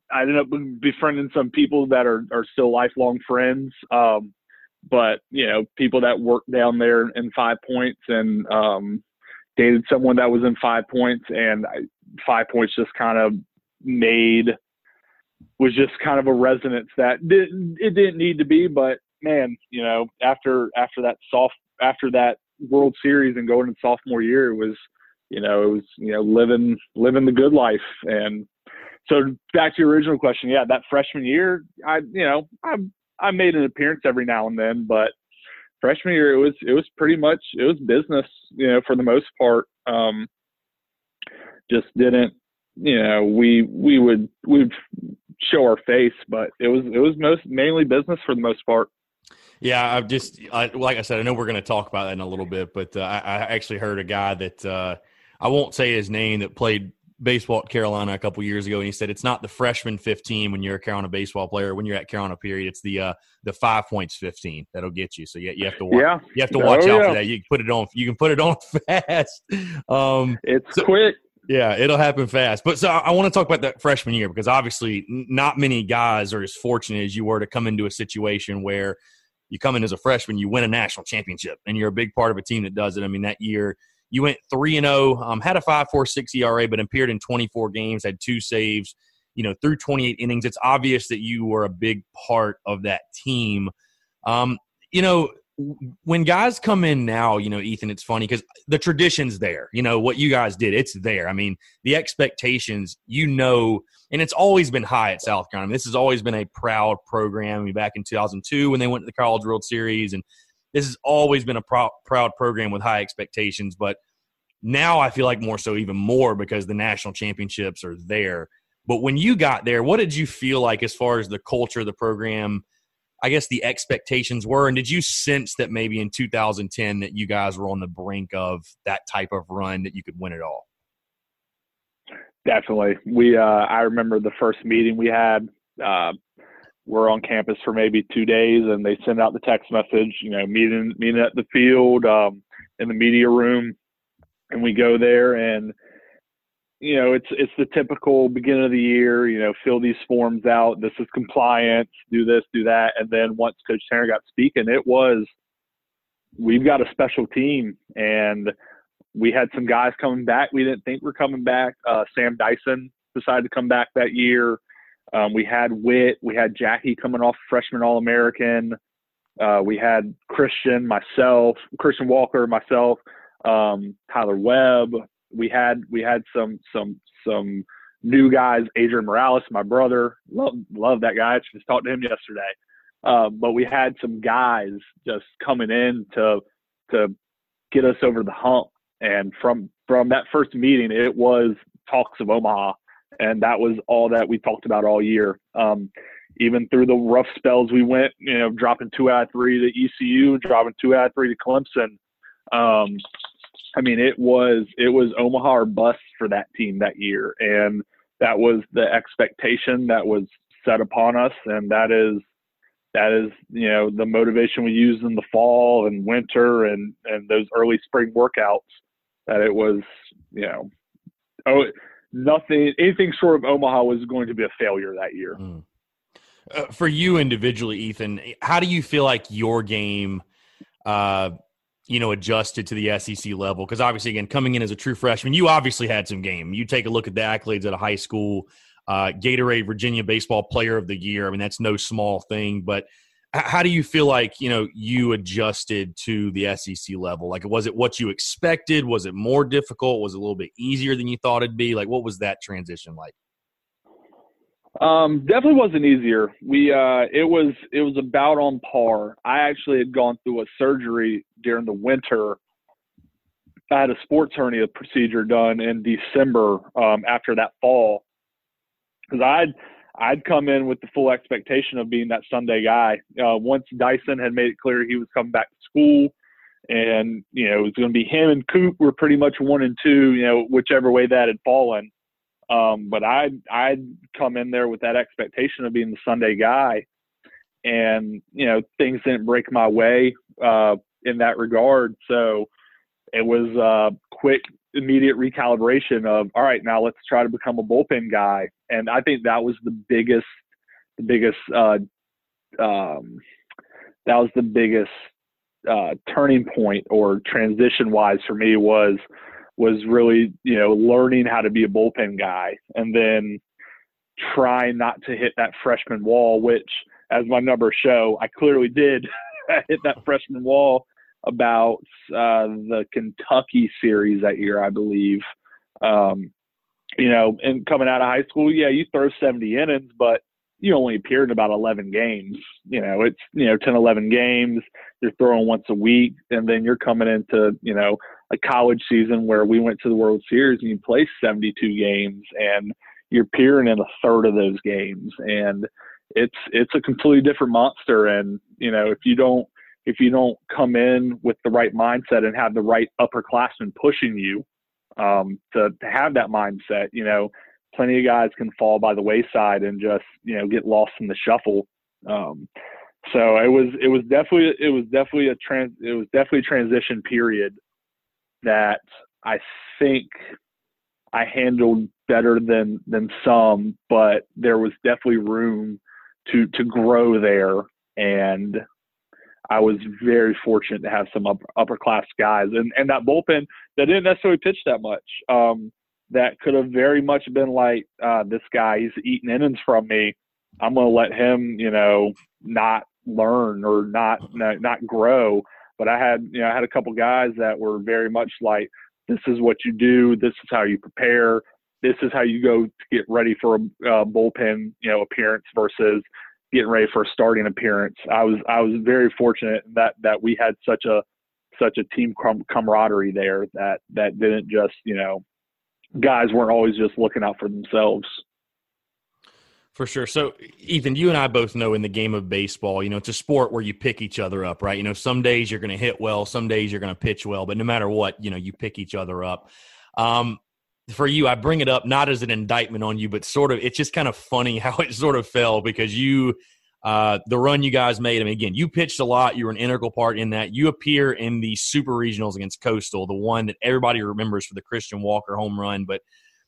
befriending some people that are still lifelong friends. But, you know, people that worked down there in 5 Points, and dated someone that was in 5 Points, and 5 Points just kind of was just kind of a resonance that it didn't need to be, but man, you know, after that World Series and going into sophomore year, it was living the good life. And so back to your original question, yeah, that freshman year, I made an appearance every now and then, but freshman year it was pretty much business, you know, for the most part. Just didn't, you know, we'd show our face, but it was mainly business for the most part. Yeah, like I said, I know we're going to talk about that in a little bit, but I actually heard a guy that I won't say his name that played baseball at Carolina a couple years ago, and he said it's not the freshman 15 when you're a Carolina baseball player. When you're at Carolina, period, it's the 5 points 15 that'll get you. So you have to watch. Yeah. You have to watch out for that. You can put it on. You can put it on fast. It's quick. Yeah, it'll happen fast. But so I want to talk about that freshman year, because obviously not many guys are as fortunate as you were to come into a situation where you come in as a freshman, you win a national championship, and you're a big part of a team that does it. I mean, that year you went 3-0, had a 5.46 ERA, but appeared in 24 games, had 2 saves, you know, through 28 innings. It's obvious that you were a big part of that team. You know, when guys come in now, you know, Ethan, it's funny because the tradition's there. You know, what you guys did, it's there. I mean, the expectations, you know, and it's always been high at South Carolina. I mean, this has always been a proud program. I mean, back in 2002 when they went to the College World Series, and this has always been a proud program with high expectations. But now I feel like more so, even more, because the national championships are there. But when you got there, what did you feel like as far as the culture of the program, I guess the expectations were, and did you sense that maybe in 2010 that you guys were on the brink of that type of run that you could win it all? Definitely. I remember the first meeting we had, we're on campus for maybe 2 days, and they send out the text message, you know, meeting at the field, in the media room, and we go there, and, you know, it's the typical beginning of the year, you know, fill these forms out. This is compliance, do this, do that. And then once Coach Tanner got speaking, it was, we've got a special team. And we had some guys coming back we didn't think were coming back. Sam Dyson decided to come back that year. We had Witt. We had Jackie coming off freshman All-American. We had Christian Walker, myself, Tyler Webb. We had some new guys. Adrian Morales, my brother, love that guy. I just talked to him yesterday. But we had some guys just coming in to get us over the hump. And from that first meeting, it was talks of Omaha, and that was all that we talked about all year. Even through the rough spells we went, you know, dropping 2 out of 3 to ECU, dropping 2 out of 3 to Clemson. I mean, it was Omaha or bust for that team that year, and that was the expectation that was set upon us, and that is you know, the motivation we used in the fall and winter and those early spring workouts, that it was, you know, anything short of Omaha was going to be a failure that year. For you individually, Ethan, how do you feel like your game you know, adjusted to the SEC level? Because obviously, again, coming in as a true freshman, you obviously had some game. You take a look at the accolades at a high school. Gatorade Virginia Baseball Player of the Year. I mean, that's no small thing, but how do you feel like, you know, you adjusted to the SEC level? Like, was it what you expected? Was it more difficult? Was it a little bit easier than you thought it'd be? Like, what was that transition like? Definitely wasn't easier. It was about on par. I actually had gone through a surgery during the winter. I had a sports hernia procedure done in December, after that fall. Cause I'd come in with the full expectation of being that Sunday guy. Once Dyson had made it clear he was coming back to school, and, you know, it was going to be him and Coop were pretty much 1 and 2, you know, whichever way that had fallen. But I'd come in there with that expectation of being the Sunday guy, and, you know, things didn't break my way, in that regard. So it was a quick, immediate recalibration of, all right, now let's try to become a bullpen guy. And I think that was the biggest turning point or transition wise for me was really, you know, learning how to be a bullpen guy, and then try not to hit that freshman wall, which, as my numbers show, I clearly did hit that freshman wall about the Kentucky series that year, I believe. You know, and coming out of high school, yeah, you throw 70 innings, but you only appeared in about 11 games. You know, it's, you know, 10, 11 games. You're throwing once a week, and then you're coming into, you know, a college season where we went to the World Series and you play 72 games, and you're appearing in a third of those games. And it's a completely different monster. And, you know, if you don't come in with the right mindset and have the right upperclassmen pushing you, to have that mindset, you know, plenty of guys can fall by the wayside and just, you know, get lost in the shuffle. So it was definitely a transition period that I think I handled better than some, but there was definitely room to grow there. And I was very fortunate to have some upper-class guys. And that bullpen that didn't necessarily pitch that much, that could have very much been like, this guy, he's eating innings from me. I'm going to let him, you know, not learn or not grow. But I had a couple guys that were very much like, this is what you do. This is how you prepare. This is how you go to get ready for a bullpen, you know, appearance versus getting ready for a starting appearance. I was very fortunate that we had such a team camaraderie there that didn't just, you know, guys weren't always just looking out for themselves. For sure. So, Ethan, you and I both know in the game of baseball, you know, it's a sport where you pick each other up, right? You know, some days you're going to hit well, some days you're going to pitch well, but no matter what, you know, you pick each other up. For you, I bring it up not as an indictment on you, but sort of, it's just kind of funny how it sort of fell, because you, the run you guys made, I mean, again, you pitched a lot. You were an integral part in that. You appear in the Super Regionals against Coastal, the one that everybody remembers for the Christian Walker home run. But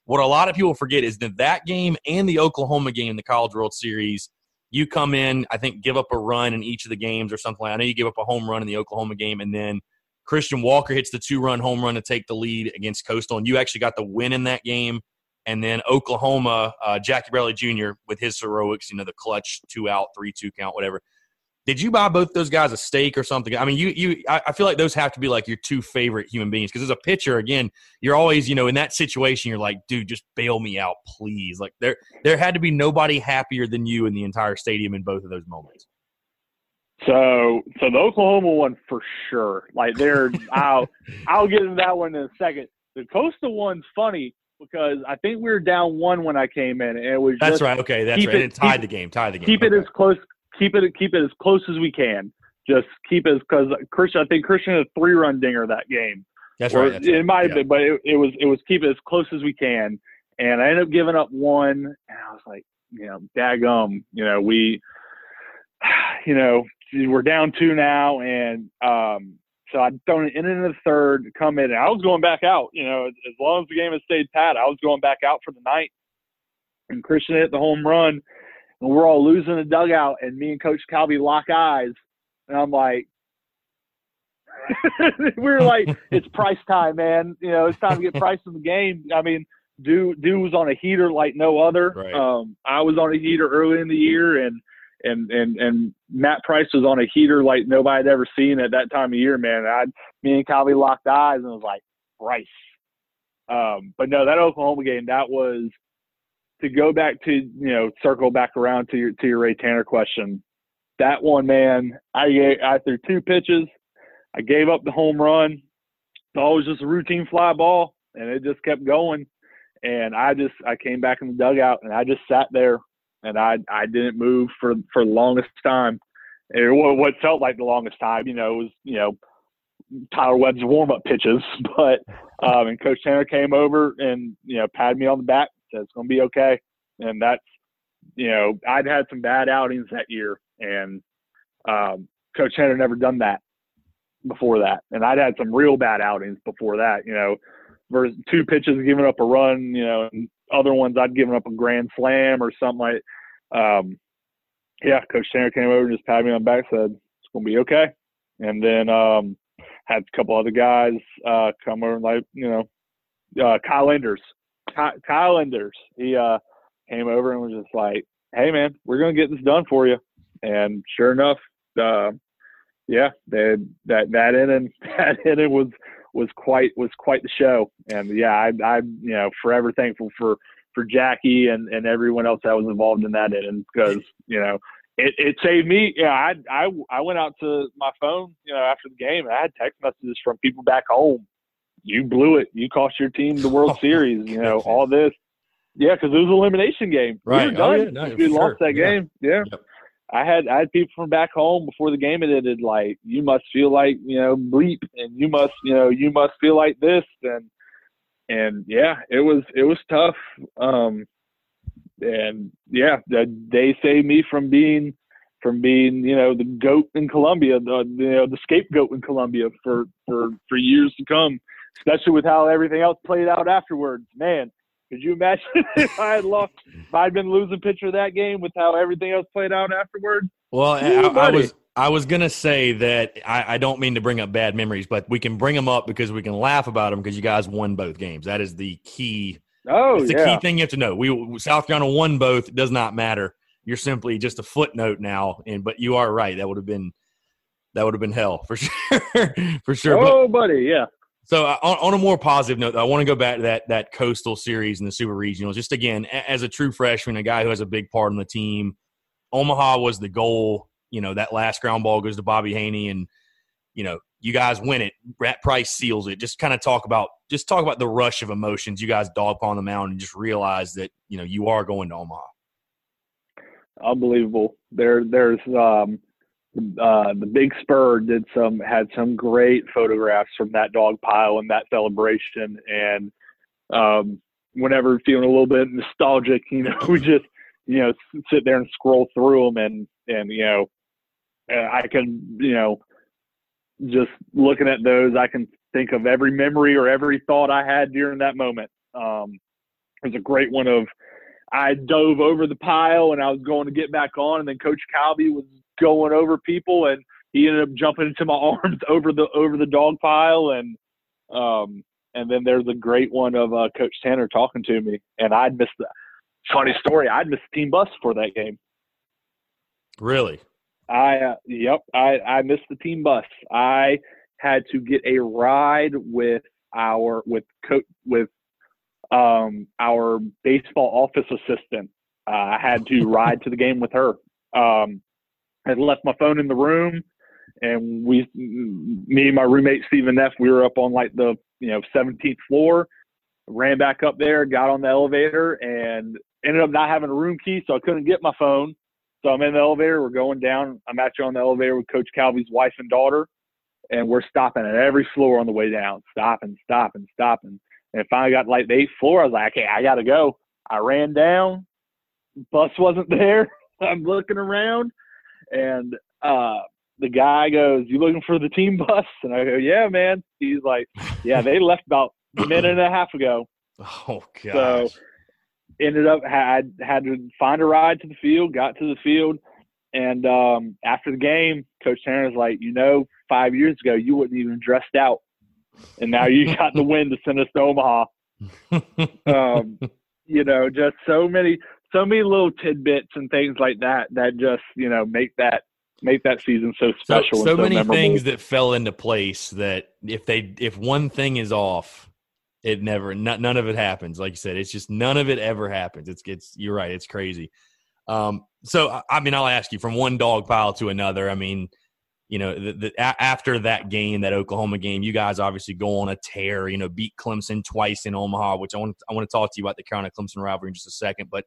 what a lot of people forget is that game and the Oklahoma game in the College World Series, you come in, I think, give up a run in each of the games or something. I know you give up a home run in the Oklahoma game, and then Christian Walker hits the 2-run home run to take the lead against Coastal, and you actually got the win in that game. And then Oklahoma, Jackie Bradley Jr. with his heroics, you know, the clutch, 2-out, 3-2 count, whatever. Did you buy both those guys a steak or something? I mean, I feel like those have to be like your two favorite human beings, because as a pitcher, again, you're always, you know, in that situation, you're like, dude, just bail me out, please. Like there had to be nobody happier than you in the entire stadium in both of those moments. So the Oklahoma one for sure. Like I'll get into that one in a second. The Coastal one's funny because I think we were down 1 when I came in, and it was that's just right. Okay, that's right. It tied the game. Keep it as close. Keep it as close as we can. Just keep it, because Christian, I think Christian had a 3-run dinger that game. That's right. It might have been, but it was keep it as close as we can. And I ended up giving up 1, and I was like, you know, daggum, you know, we're down 2 now, and so I'd thrown an inning in the third to come in, and I was going back out. You know, as long as the game had stayed tied, I was going back out for the night. And Christian hit the home run, and we're all losing the dugout, and me and Coach Calby lock eyes, and I'm like, we were like, it's Price time, man. You know, it's time to get Price in the game. I mean, Dude was on a heater like no other. Right. I was on a heater early in the year, and Matt Price was on a heater like nobody had ever seen at that time of year, man. Me and Colby locked eyes and was like, Price. But no, that Oklahoma game, that was to go back to, circle back around to your Ray Tanner question. That one, man, I threw two pitches. I gave up the home run. It's always just a routine fly ball, and it just kept going. And I came back in the dugout, and I just sat there, and I didn't move for the longest time. It what felt like the longest time, was, Tyler Webb's warm-up pitches. But and Coach Tanner came over and, patted me on the back, said it's going to be okay. And that's, I'd had some bad outings that year, and Coach Tanner had never done that before that. And I'd had some real bad outings before that, versus two pitches giving up a run, and other ones I'd given up a grand slam or something like that. Coach Tanner came over and just patted me on the back, said, it's going to be okay. And then had a couple other guys come over and Kyle Enders. Kyle Enders, he came over and was just like, hey, man, we're going to get this done for you. And sure enough, that inning was quite the show. And I'm forever thankful for Jackie and everyone else that was involved in that inning, because it saved me. I went out to my phone after the game, and I had text messages from people back home. You blew it. You cost your team the World Series. All this. Yeah, because it was an elimination game. Right. We were done. We lost that game. Yeah. Yep. I had people from back home before the game ended, like, you must feel like, bleep, and you must feel like this. And it was tough. They saved me from being, the goat in Columbia, the scapegoat in Columbia for years to come, especially with how everything else played out afterwards, man. Could you imagine if I had lost, if I'd been losing pitch of that game with how everything else played out afterward? Well, I was going to say that I don't mean to bring up bad memories, but we can bring them up because we can laugh about them because you guys won both games. That is the key. Key thing you have to know. South Carolina won both. It does not matter. You're simply just a footnote now. But you are right. That would have been hell for sure. For sure. Oh, buddy. Yeah. So on a more positive note, I want to go back to that Coastal Series and the Super Regionals. Just again, as a true freshman, a guy who has a big part on the team, Omaha was the goal. That last ground ball goes to Bobby Haney, and you guys win it. Matt Price seals it. Just kind of talk about the rush of emotions. You guys dog on the mound and just realize that you are going to Omaha. Unbelievable. There's the Big Spur had some great photographs from that dog pile and that celebration. And whenever feeling a little bit nostalgic, we just sit there and scroll through them, and I can just looking at those, I can think of every memory or every thought I had during that moment. There's a great one of I dove over the pile and I was going to get back on, and then Coach Calby was going over people, and he ended up jumping into my arms over the dog pile. And then there's a great one of Coach Tanner talking to me, and I'd missed the funny story. I'd missed the team bus for that game. Really? I missed the team bus. I had to get a ride with our baseball office assistant. I had to ride to the game with her. I had left my phone in the room, and me and my roommate Stephen Neff, we were up on like the 17th floor. Ran back up there, got on the elevator, and ended up not having a room key, so I couldn't get my phone. So I'm in the elevator. We're going down. I'm actually on the elevator with Coach Calby's wife and daughter, and we're stopping at every floor on the way down, stopping. And finally got like the 8th floor. I was like, okay, I gotta go. I ran down. Bus wasn't there. I'm looking around. And the guy goes, you looking for the team bus? And I go, yeah, man. He's like, yeah, they left about a minute and a half ago. Oh, gosh. So ended up had to find a ride to the field, got to the field. And after the game, Coach Tanner was like, 5 years ago you wouldn't even dressed out. And now you got the win to send us to Omaha. You know, just so many little tidbits and things like that that just, you know, make that season so special. So many memorable things that fell into place that if one thing is off, it never, none of it happens. Like you said, it's just none of it ever happens. It's you're right. It's crazy. So, I mean, I'll ask you from one dog pile to another. I mean, you know, after that game, that Oklahoma game, you guys obviously go on a tear, you know, beat Clemson twice in Omaha, which I want to talk to you about the Carolina-Clemson rivalry in just a second, but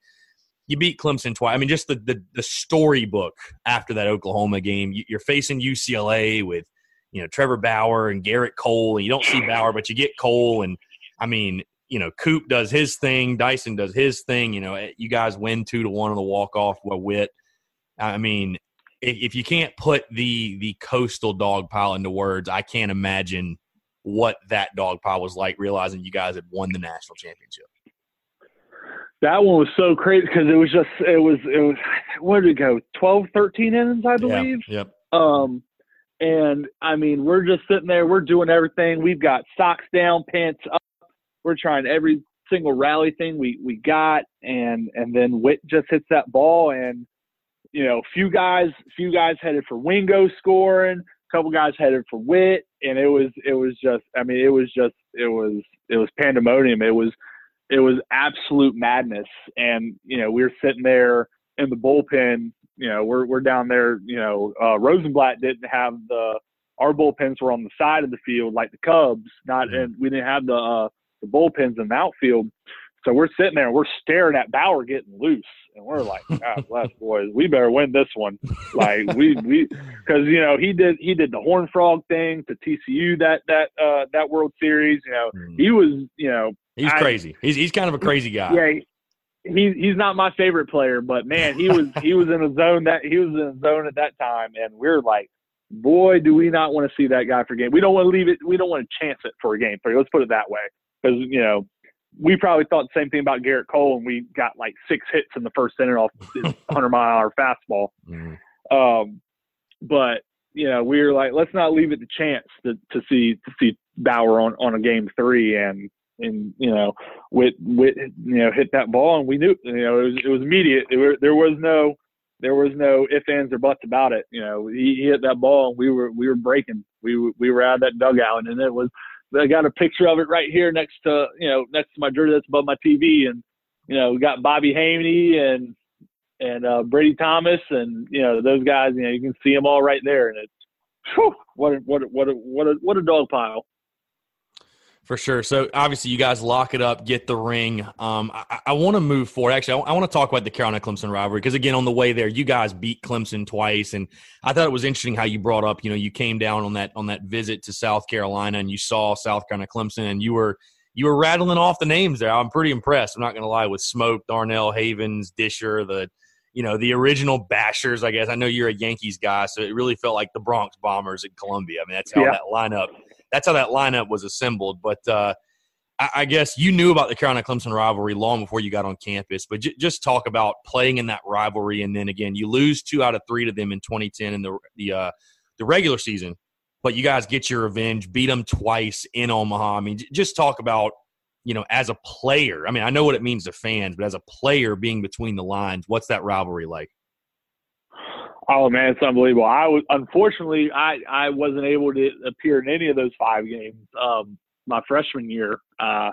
you beat Clemson twice. I mean, just the storybook after that Oklahoma game, you're facing UCLA with, you know, Trevor Bauer and Gerrit Cole, and you don't see Bauer, but you get Cole, and, I mean, you know, Coop does his thing, Dyson does his thing, you know, you guys win 2-1 on the walk-off with Witt. I mean, if you can't put the coastal dog pile into words, I can't imagine what that dog pile was like, realizing you guys had won the national championship. That one was so crazy because it was just – it was where did it go, 12, 13 innings, I believe? Yep. And, I mean, we're just sitting there. We're doing everything. We've got socks down, pants up. We're trying every single rally thing we got. And then Witt just hits that ball and – you know, few guys headed for Wingo scoring, a couple guys headed for Witt, and it was pandemonium. It was absolute madness. And, you know, we were sitting there in the bullpen, you know, we're down there, you know, Rosenblatt didn't have our bullpens were on the side of the field like the Cubs, and we didn't have the bullpens in the outfield. So we're sitting there and we're staring at Bauer getting loose, and we're like, God bless, boys, we better win this one. Like we because, you know, he did the Horn Frog thing to TCU that World Series. You know, he was, you know, he's crazy. He's kind of a crazy guy. Yeah, he's not my favorite player, but man, he was in a zone at that time, and we're like, boy, do we not want to see that guy for game. We don't want to leave it. We don't want to chance it for a game 3. Let's put it that way, because, you know, we probably thought the same thing about Gerrit Cole, and we got like 6 hits in the first inning off his 100-mile-an-hour fastball. But, you know, we were like, let's not leave it to chance to see Bauer on a game 3, and you know, Witt, you know, hit that ball, and we knew, you know, it was immediate. There was no ifs, ands, or buts about it. You know, he hit that ball, and we were breaking. We were out of that dugout, and it was. I got a picture of it right here next to my jersey that's above my TV, and, you know, we got Bobby Haney and Brady Thomas, and, you know, those guys, you know, you can see them all right there, and it's whew, what a dog pile. For sure. So obviously you guys lock it up, get the ring. I want to move forward. Actually, I want to talk about the Carolina-Clemson rivalry, because, again, on the way there, you guys beat Clemson twice, and I thought it was interesting how you brought up, you know, you came down on that visit to South Carolina, and you saw South Carolina-Clemson, and you were rattling off the names there. I'm pretty impressed. I'm not going to lie, with Smoke, Darnell, Havens, Disher, the original Bashers, I guess. I know you're a Yankees guy, so it really felt like the Bronx Bombers in Columbia. I mean, that's how that lineup – that's how that lineup was assembled. But I guess you knew about the Carolina-Clemson rivalry long before you got on campus. But just talk about playing in that rivalry, and then again, you lose 2 out of 3 to them in 2010 in the regular season. But you guys get your revenge, beat them twice in Omaha. I mean, just talk about, you know, as a player. I mean, I know what it means to fans, but as a player being between the lines, what's that rivalry like? Oh, man, it's unbelievable. Unfortunately, I wasn't able to appear in any of those 5 games my freshman year. I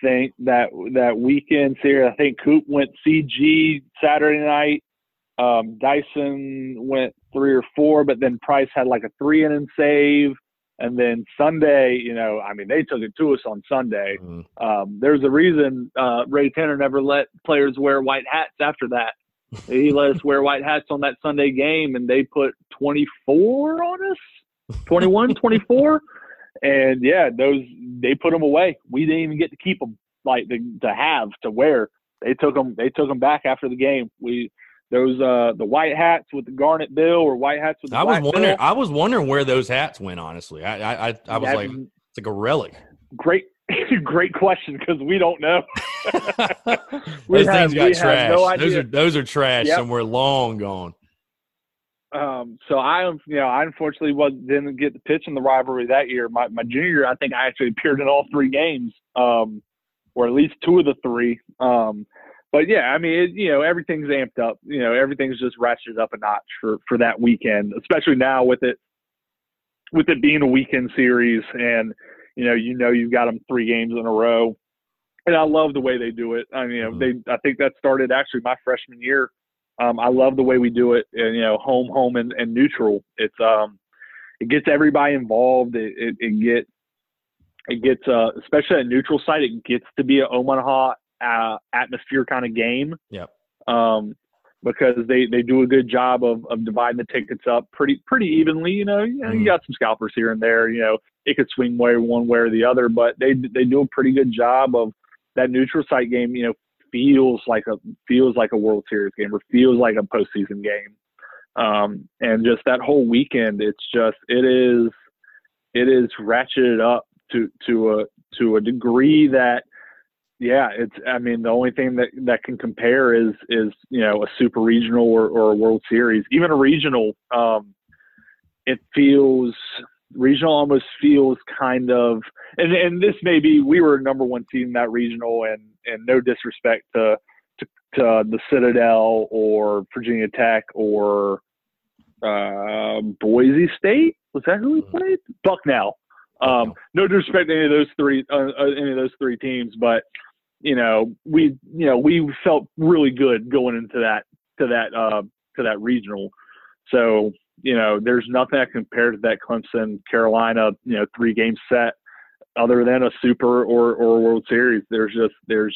think that weekend series, I think Coop went CG Saturday night. Dyson went 3 or 4, but then Price had like a 3-inning save. And then Sunday, you know, I mean, they took it to us on Sunday. There's a reason Ray Tanner never let players wear white hats after that. He let us wear white hats on that Sunday game, and they put 24 on us, 21, 24. And, yeah, they put them away. We didn't even get to keep them, like, to wear. They took them back after the game. The white hats with the garnet bill, or white hats with the black bill. I was wondering where those hats went, honestly. I was like, it's like a relic. Great question, because we don't know. Those things got trashed. No idea. Those are trashed, yep. Somewhere long gone. So I unfortunately didn't get the pitch in the rivalry that year. My junior year, I think I actually appeared in all 3 games. or at least two of the three. But yeah, I mean, everything's amped up. You know, everything's just ratcheted up a notch for that weekend, especially now with it being a weekend series, and you've got them 3 games in a row. And I love the way they do it. I mean, I think that started actually my freshman year. I love the way we do it, and home, and neutral. It's it gets everybody involved. It gets especially at neutral site. It gets to be an Omaha atmosphere kind of game. Yep. Because they do a good job of dividing the tickets up pretty evenly. You got some scalpers here and there. It could swing one way or the other, but they do a pretty good job of that neutral site game. Feels like a World Series game, or feels like a postseason game. And just that whole weekend, it is ratcheted up to a degree that, yeah, it's, I mean, the only thing that can compare is a super regional or a World Series, even a regional. Regional almost feels kind of, and this may be, we were number 1 team that regional, and no disrespect to the Citadel or Virginia Tech or Boise State. Was that who we played? Bucknell. No disrespect to any of those three teams, but we felt really good going into that regional. So, there's nothing that compared to that Clemson Carolina 3-game set, other than a Super or a World Series. There's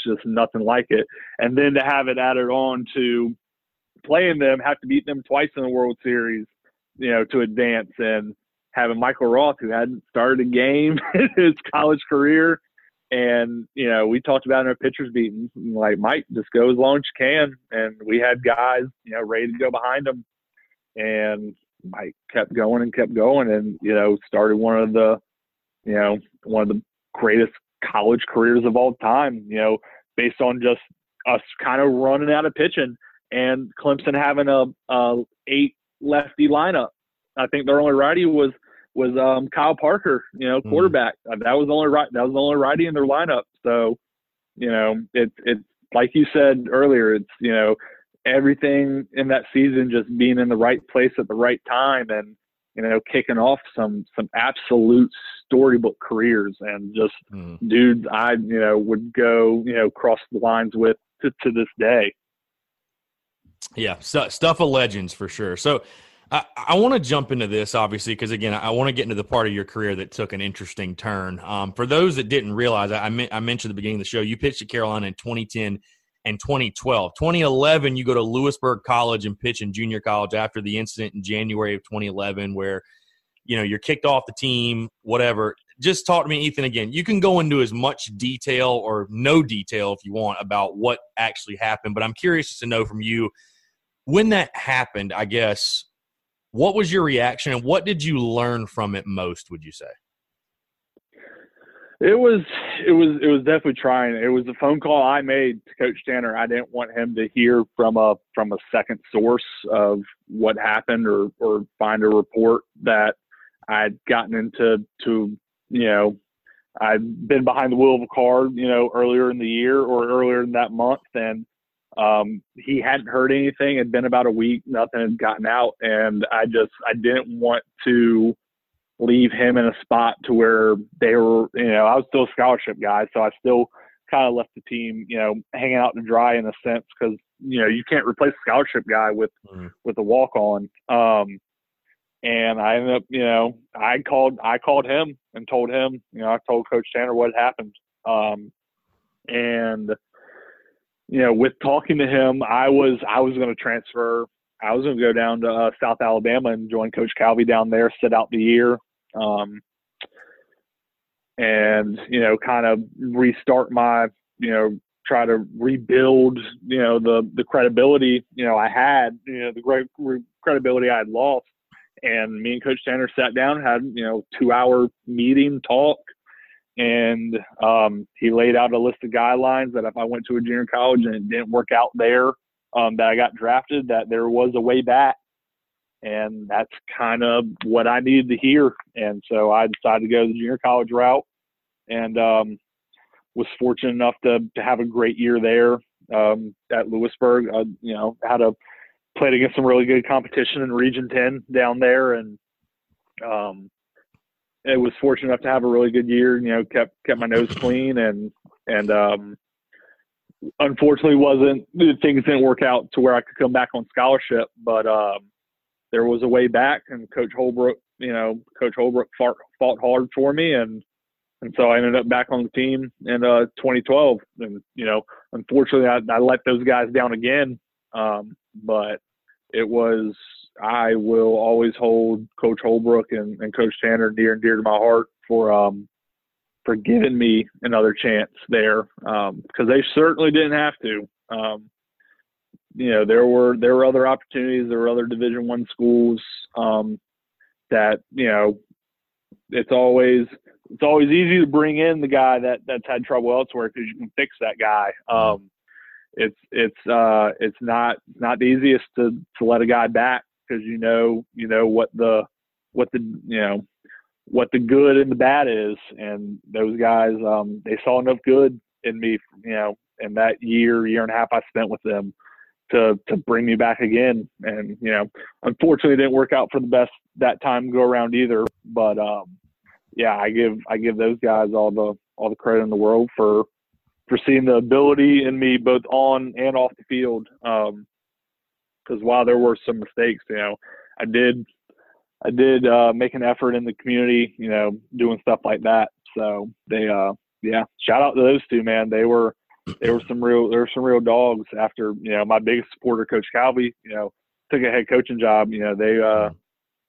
just nothing like it. And then to have it added on to playing them, have to beat them twice in the World Series, to advance, and having Michael Roth, who hadn't started a game in his college career. And, we talked about in our pitchers beating, like, Mike, just go as long as you can. And we had guys, ready to go behind him. And Mike kept going and, started one of the greatest college careers of all time, based on just us kind of running out of pitching, and Clemson having a 8 lefty lineup. I think their only righty was Kyle Parker, quarterback. That was the only righty in their lineup. So, it's like you said earlier, it's, everything in that season just being in the right place at the right time, and kicking off some absolute storybook careers. And just dudes I would go cross the lines with to this day. Yeah, stuff of legends for sure. So I want to jump into this, obviously, because, again, I want to get into the part of your career that took an interesting turn. For those that didn't realize, I mentioned at the beginning of the show, you pitched at Carolina in 2010 and 2012. 2011, you go to Lewisburg College and pitch in junior college after the incident in January of 2011 where, you're kicked off the team, whatever. Just talk to me, Ethan, again. You can go into as much detail or no detail if you want about what actually happened, but I'm curious to know from you, when that happened, I guess, what was your reaction, and what did you learn from it most, would you say? It was definitely trying. It was a phone call I made to Coach Tanner. I didn't want him to hear from a second source of what happened, or find a report that I'd gotten into I'd been behind the wheel of a car, earlier in the year or earlier in that month, and he hadn't heard anything. It'd been about a week. Nothing had gotten out. And I didn't want to leave him in a spot to where they were, I was still a scholarship guy. So I still kind of left the team, hanging out to dry in a sense, because, you can't replace a scholarship guy with a walk on. And I ended up, I called him and told him, I told Coach Tanner what happened. And, with talking to him, I was going to transfer. I was going to go down to South Alabama and join Coach Calvey down there, sit out the year, and kind of restart my, try to rebuild, the credibility I had, the great credibility I had lost. And me and Coach Tanner sat down, had 2-hour meeting talk. And he laid out a list of guidelines that if I went to a junior college and it didn't work out there, that I got drafted, that there was a way back. And that's kind of what I needed to hear. And so I decided to go the junior college route. And was fortunate enough to have a great year there at Lewisburg. You know, played against some really good competition in Region 10 down there, and it was fortunate enough to have a really good year. You know, kept my nose clean, and unfortunately things didn't work out to where I could come back on scholarship, but there was a way back, and Coach Holbrook fought hard for me, and so I ended up back on the team in 2012. And, you know, unfortunately, I let those guys down again. But it was – I will always hold Coach Holbrook and Coach Tanner near and dear to my heart for giving me another chance there, because they certainly didn't have to. You know, there were other opportunities. There were other Division I schools that, you know, it's always easy to bring in the guy that's had trouble elsewhere because you can fix that guy. It's not the easiest to let a guy back, because you know what the good and the bad is, and those guys they saw enough good in me, you know, in that year and a half I spent with them to bring me back again. And, you know, unfortunately it didn't work out for the best that time go around either, but yeah, I give those guys all the credit in the world for seeing the ability in me both on and off the field. Because while there were some mistakes, you know, I did make an effort in the community, you know, doing stuff like that. So they, yeah, shout out to those two, man. They were some real dogs. After, you know, my biggest supporter, Coach Calvey, you know, took a head coaching job. You know,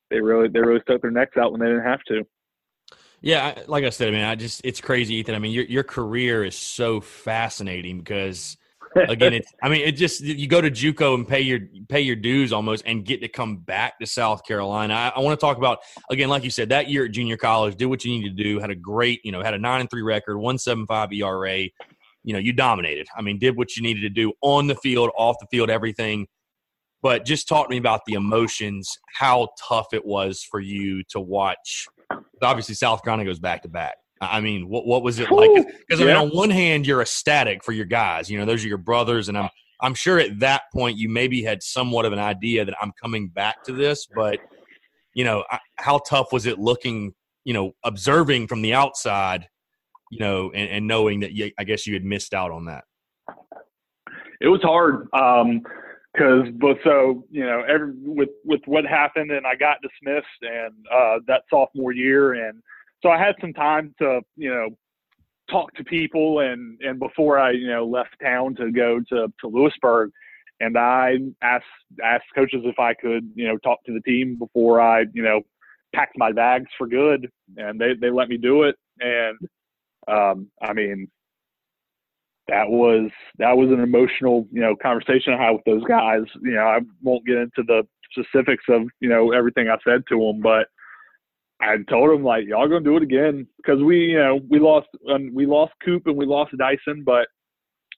they really stuck their necks out when they didn't have to. Yeah, like I said, I mean, it's crazy, Ethan. I mean, your career is so fascinating because, again, you go to JUCO and pay your dues almost, and get to come back to South Carolina. I want to talk about, again, like you said, that year at junior college, do what you need to do. Had a great, you know, had a 9-3 record, 1.75 ERA. You know, you dominated. I mean, did what you needed to do on the field, off the field, everything. But just talk to me about the emotions, how tough it was for you to watch. Obviously, South Carolina goes back-to-back. I mean, what was it like? Because, I mean, on one hand, you're ecstatic for your guys. You know, those are your brothers. And I'm sure at that point you maybe had somewhat of an idea that I'm coming back to this. But, you know, how tough was it looking, you know, observing from the outside, you know, and knowing that, I guess, you had missed out on that? It was hard. With what happened, and I got dismissed, and that sophomore year, and so I had some time to, you know, talk to people, and before I, you know, left town to go to Lewisburg, and I asked coaches if I could, you know, talk to the team before I, you know, packed my bags for good, and they let me do it, and I mean, that was an emotional, you know, conversation I had with those guys. You know, I won't get into the specifics of, you know, everything I said to them, but I told them, like, y'all gonna do it again, because we lost Coop and we lost Dyson, but,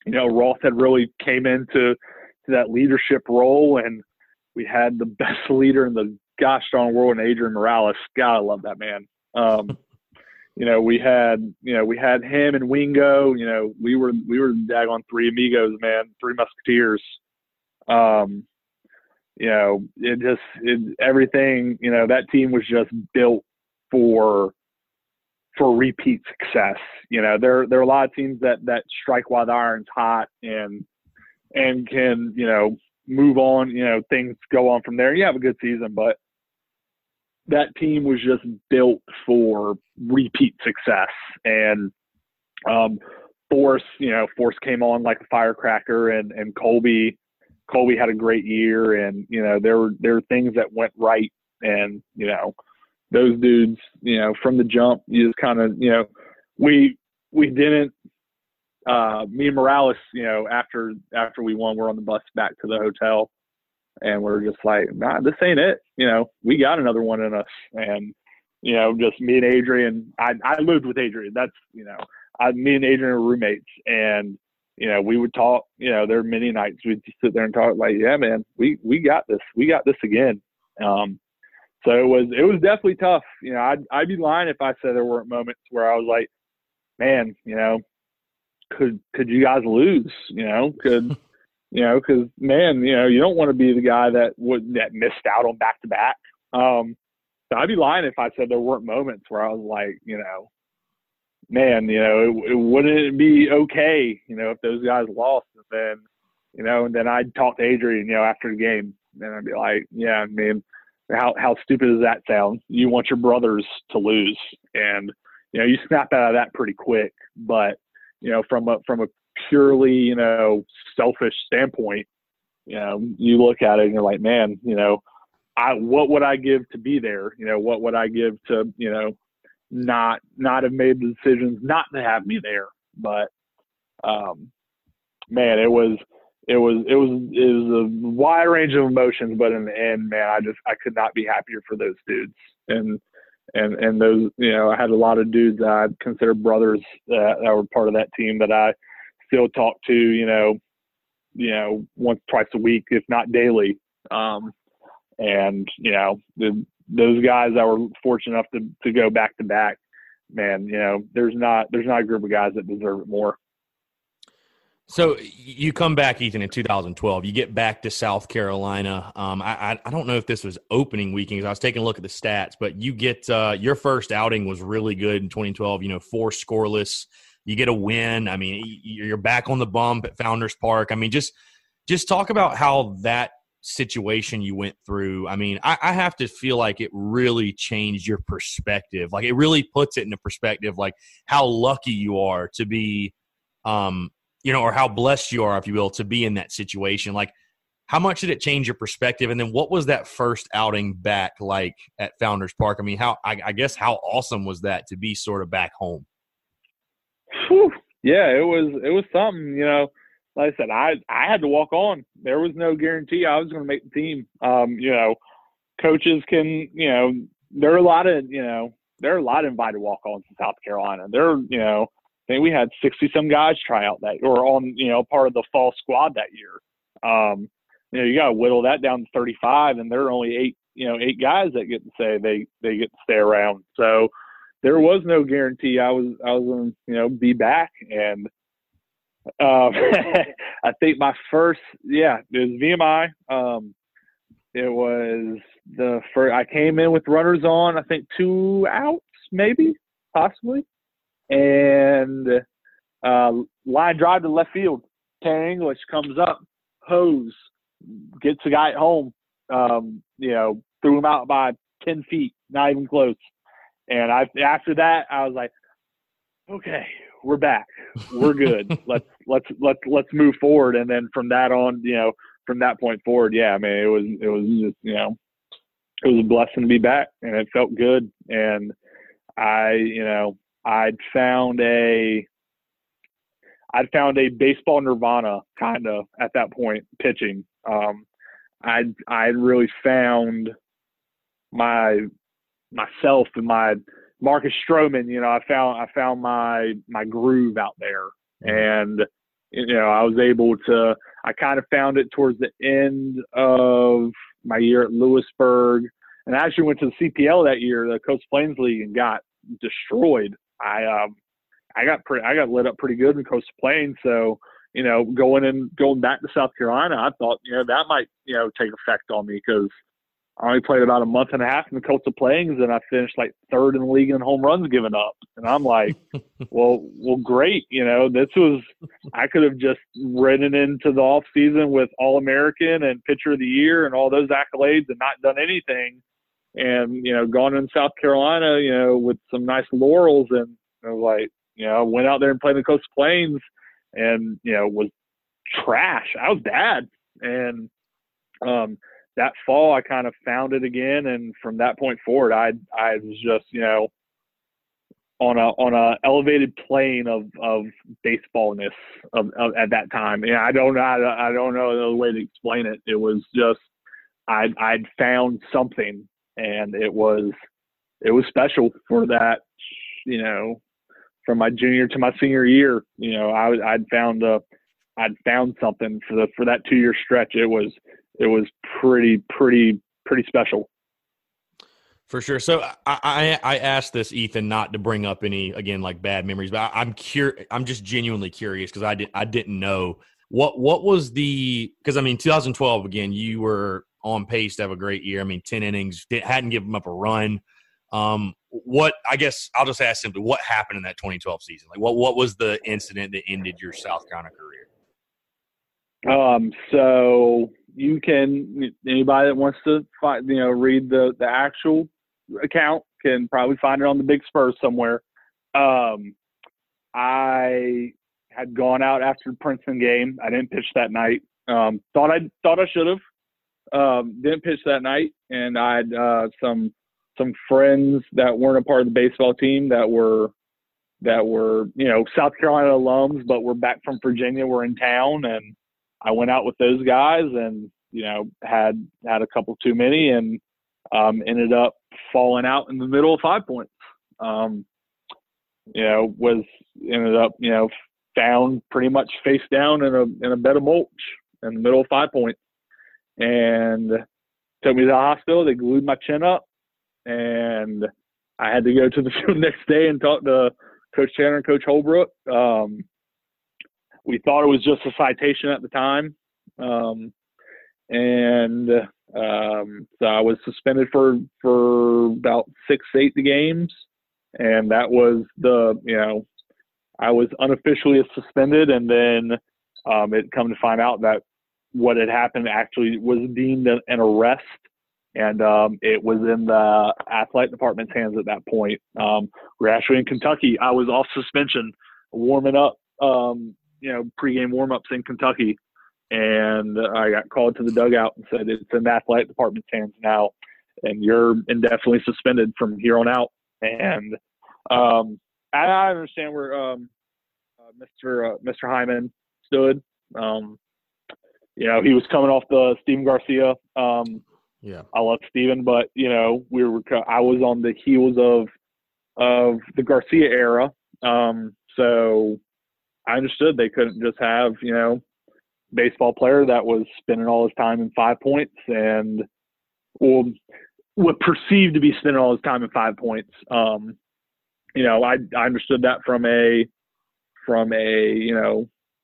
you know, Roth had really came into that leadership role, and we had the best leader in the gosh darn world, and Adrian Morales. God, I love that man. You know, we had him and Wingo. You know, we were daggone three amigos, man, three musketeers. You know, everything. You know, that team was just built for repeat success. You know, there are a lot of teams that strike while the iron's hot and can, you know, move on. You know, things go on from there. You have a good season, but that team was just built for repeat success, and Force came on like a firecracker, and Colby had a great year, and, you know, there were things that went right, and, you know, those dudes, you know, from the jump, you just kind of, you know, we didn't, me and Morales, you know, after we won, we're on the bus back to the hotel, and we're just like, nah, this ain't it. You know, we got another one in us. And, you know, just me and Adrian, I lived with Adrian. That's, you know, me and Adrian are roommates. And, you know, we would talk, you know, there are many nights we'd just sit there and talk like, yeah, man, we got this. We got this again. So it was definitely tough. You know, I'd be lying if I said there weren't moments where I was like, man, you know, could you guys lose? You know, because man, you don't want to be the guy that missed out on back to back. So I'd be lying if I said there weren't moments where I was like, man, wouldn't it be okay, if those guys lost? And then, and then I'd talk to Adrian, after the game, and I'd be like, yeah, I mean, how stupid does that sound? You want your brothers to lose, and you snap out of that pretty quick. But from a purely selfish standpoint, you look at it and you're like, man, what would I give to be there? What would I give to not have made the decisions not to have me there? But man, it was a wide range of emotions, but in the end, man, I could not be happier for those dudes. And those, I had a lot of dudes that I consider brothers that were part of that team that I still talk to, once, twice a week, if not daily. And those guys that were fortunate enough to go back to back, man, there's not a group of guys that deserve it more. So you come back, Ethan, in 2012. You get back to South Carolina. I don't know if this was opening weekend, because I was taking a look at the stats, but you get your first outing was really good in 2012, 4 scoreless. You get a win. I mean, you're back on the bump at Founders Park. I mean, just talk about how that situation you went through. I mean, I have to feel like it really changed your perspective. Like, it really puts it into perspective, like how lucky you are to be or how blessed you are, if you will, to be in that situation. Like, how much did it change your perspective? And then what was that first outing back like at Founders Park? I mean, how awesome was that to be sort of back home? Whew. Yeah, it was something, like I said, I had to walk on. There was no guarantee I was going to make the team. Coaches can, there are a lot of invited walk-ons in South Carolina. They're, I think we had 60-some guys try out that or on, part of the fall squad that year. You got to whittle that down to 35, and there are only eight guys that get to say they get to stay around. So there was no guarantee I was going to, be back. And I think my first, it was VMI. It was the first, I came in with runners on, I think 2 outs, maybe, possibly. And line drive to left field. Tanner English comes up, hose, gets the guy at home. Threw him out by 10 feet, not even close. And after that, I was like, okay, we're back, we're good. let's move forward. And then from that on, from that point forward, yeah, I mean, it was just, it was a blessing to be back, and it felt good. And I'd found a baseball nirvana kind of at that point, pitching. I'd really found myself and my Marcus Stroman. I found my groove out there, and I was able to. I kind of found it towards the end of my year at Lewisburg, and I actually went to the CPL that year, the Coastal Plains League, and got destroyed. I got lit up pretty good in Coastal Plains. So, going back to South Carolina, I thought, that might, take effect on me, because I only played about a month and a half in the Coastal Plains, and I finished like 3rd in the league in home runs given up. And I'm like, well, great. I could have just ridden into the off season with All-American and Pitcher of the Year and all those accolades and not done anything. And, gone in South Carolina, with some nice laurels, and I was like, went out there and played in the Coastal Plains and, was trash. I was bad. And that fall I kind of found it again, and from that point forward I was just, on a elevated plane of baseballness of at that time. And I don't know another way to explain it. It was just I'd found something. And it was special for that, from my junior to my senior year. I'd found something for that 2-year stretch. It was pretty special. For sure. So I asked this, Ethan, not to bring up any, again, like bad memories, but I'm just genuinely curious because I didn't know what was the, because I mean 2012 again, you were on pace to have a great year. I mean 10 innings, hadn't given up a run. What, I guess I'll just ask simply, what happened in that 2012 season? Like what was the incident that ended your South Carolina career? So you can, anybody that wants to find, read the actual account can probably find it on the Big Spurs somewhere. I had gone out after the Princeton game. I didn't pitch that night. Thought I should have. Didn't pitch that night, and I had some friends that weren't a part of the baseball team that were South Carolina alums, but were back from Virginia. Were in town, and I went out with those guys, and had a couple too many, and ended up falling out in the middle of 5 points. Ended up found pretty much face down in a bed of mulch in the middle of 5 points, and took me to the hospital. They glued my chin up, and I had to go to the field next day and talk to Coach Tanner and Coach Holbrook. We thought it was just a citation at the time, so I was suspended for about 6 to 8 games, and that was I was unofficially suspended, and then it come to find out that what had happened actually was deemed an arrest, and it was in the athletic department's hands at that point. We're actually in Kentucky. I was off suspension, warming up. Pregame warm-ups in Kentucky, and I got called to the dugout and said, it's in the athletic department's hands now, and you're indefinitely suspended from here on out. And I understand where Mr. Hyman stood. He was coming off the Steven Garcia. I love Steven, but I was on the heels of the Garcia era, so I understood they couldn't just have, baseball player that was spending all his time in 5 points and what perceived to be spending all his time in 5 points. I understood that from a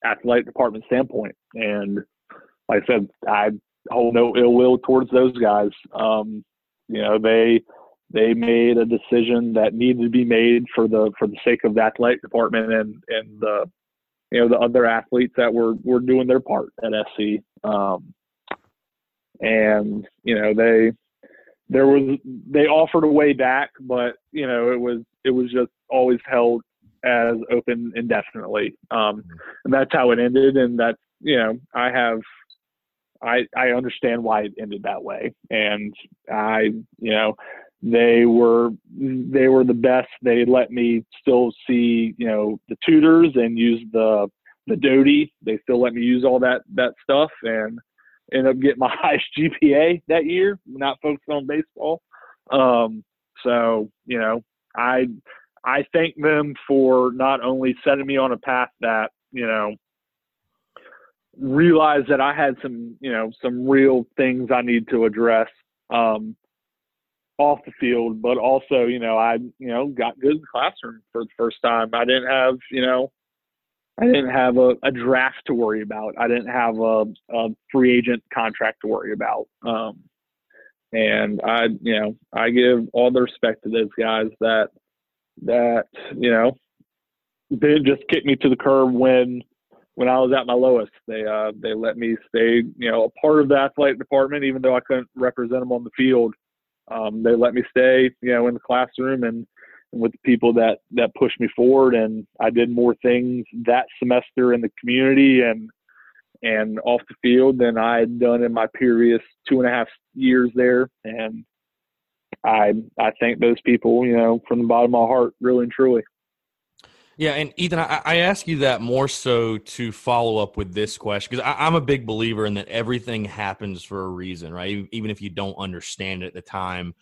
athletic department standpoint. And like I said, I hold no ill will towards those guys. They made a decision that needed to be made for the sake of the athletic department and the, the other athletes that were doing their part at SC. They offered a way back, but it was just always held as open indefinitely. And that's how it ended. And that's, I understand why it ended that way. And they were the best. They let me still see, the tutors and use the Doty. They still let me use all that stuff and end up getting my highest GPA that year, not focused on baseball. I thank them for not only setting me on a path that, realized that I had some real things I need to address, off the field, but also, I got good in the classroom for the first time. I didn't have, a draft to worry about. I didn't have a free agent contract to worry about. I give all the respect to those guys that didn't just kick me to the curb when I was at my lowest. They let me stay, a part of the athletic department, even though I couldn't represent them on the field. They let me stay, in the classroom and with the people that pushed me forward. And I did more things that semester in the community and off the field than I had done in my previous 2.5 years there. And I thank those people, from the bottom of my heart, really and truly. Yeah, and Ethan, I ask you that more so to follow up with this question, because I'm a big believer in that everything happens for a reason, right? Even if you don't understand it at the time,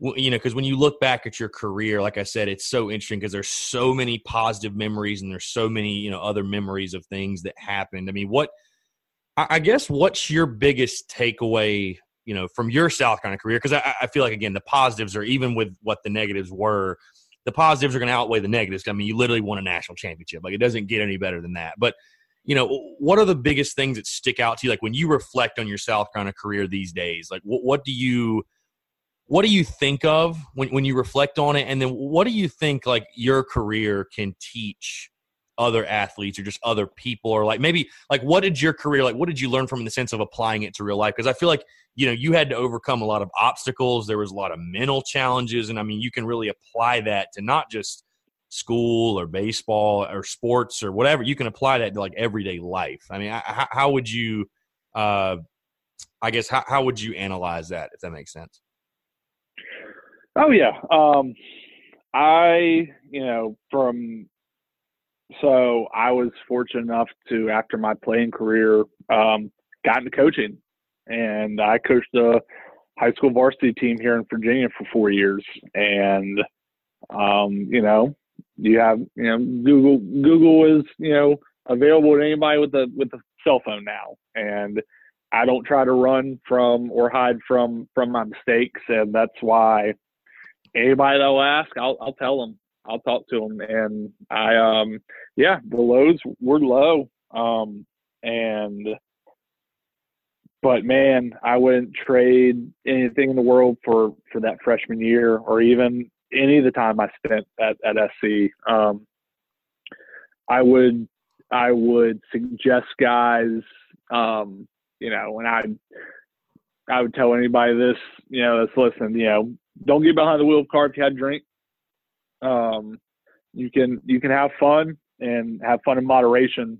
because when you look back at your career, like I said, it's so interesting because there's so many positive memories and there's so many, other memories of things that happened. I mean, what's your biggest takeaway, you know, from your South Carolina career? Because I feel like, again, the positives are, even with what the negatives were, the positives are going to outweigh the negatives. I mean, you literally won a national championship. Like, it doesn't get any better than that. But, you know, what are the biggest things that stick out to you? Like, when you reflect on your South Carolina career these days, like, what do you think of when you reflect on it? And then what do you think, like, your career can teach other athletes or just other people, or like, maybe like, what did your career, like, what did you learn from in the sense of applying it to real life? Because I feel like, you know, you had to overcome a lot of obstacles. There was a lot of mental challenges. And I mean, you can really apply that to not just school or baseball or sports or whatever. You can apply that to like everyday life. I mean, how would you, I guess, how would you analyze that, if that makes sense? Oh yeah. I was fortunate enough to, after my playing career, got into coaching, and I coached the high school varsity team here in Virginia for 4 years. And, Google is, available to anybody with a cell phone now. And I don't try to run from or hide from my mistakes. And that's why anybody that'll ask, I'll tell them. I'll talk to them, and the lows were low. But man, I wouldn't trade anything in the world for that freshman year, or even any of the time I spent at SC. I would suggest guys, and I would tell anybody this, that's listening, don't get behind the wheel of the car if you had a drink. You can have fun, and have fun in moderation.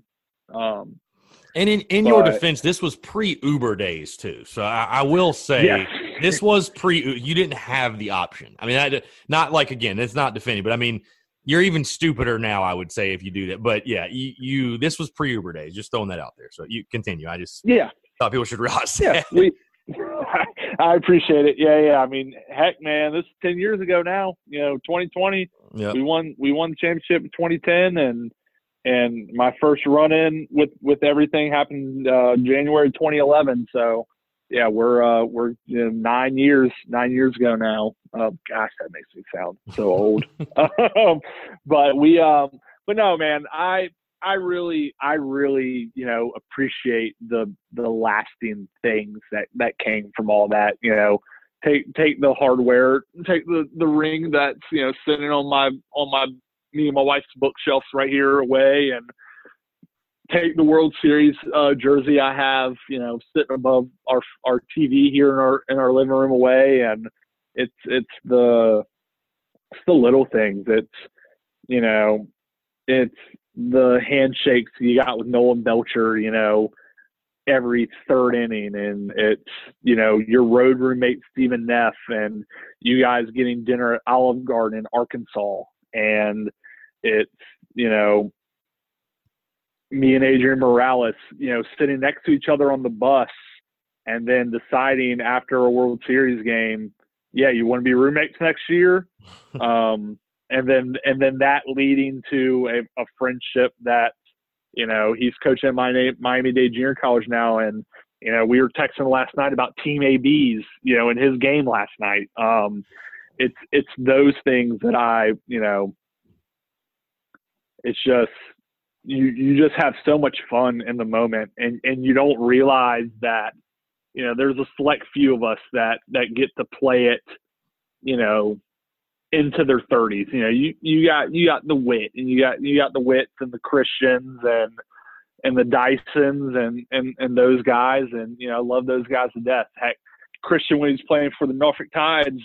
And in your defense, this was pre-Uber days too. So I will say, yes. This was you didn't have the option. I mean, not like, again, it's not defending, but I mean, you're even stupider now, I would say, if you do that. But yeah, you this was pre-Uber days, just throwing that out there. So you continue. I just thought people should realize that. I appreciate it. Yeah. I mean, heck, man, this is 10 years ago now. 2020. Yep. We won the championship in 2010, and my first run in with everything happened January 2011. So, yeah, we're 9 years ago now. Gosh, that makes me sound so old. But no, man, I really, appreciate the lasting things that came from all that. Take the hardware, take the ring that's sitting on me and my wife's bookshelves right here away, and take the World Series jersey I have, sitting above our TV here in our living room away, and it's the little things. It's the handshakes you got with Nolan Belcher, every third inning, and it's, your road roommate, Stephen Neff, and you guys getting dinner at Olive Garden in Arkansas. And it's, me and Adrian Morales, sitting next to each other on the bus, and then deciding after a World Series game, you want to be roommates next year. And then that leading to a friendship that, he's coaching at Miami-Dade Junior College now. And, we were texting last night about team ABs, in his game last night. It's those things that it's just, you just have so much fun in the moment, and you don't realize that, there's a select few of us that get to play it, into their 30s. You got the wit, and you got the wits and the Christians and the Dysons and those guys, and I love those guys to death. Heck, Christian, when he's playing for the Norfolk Tides,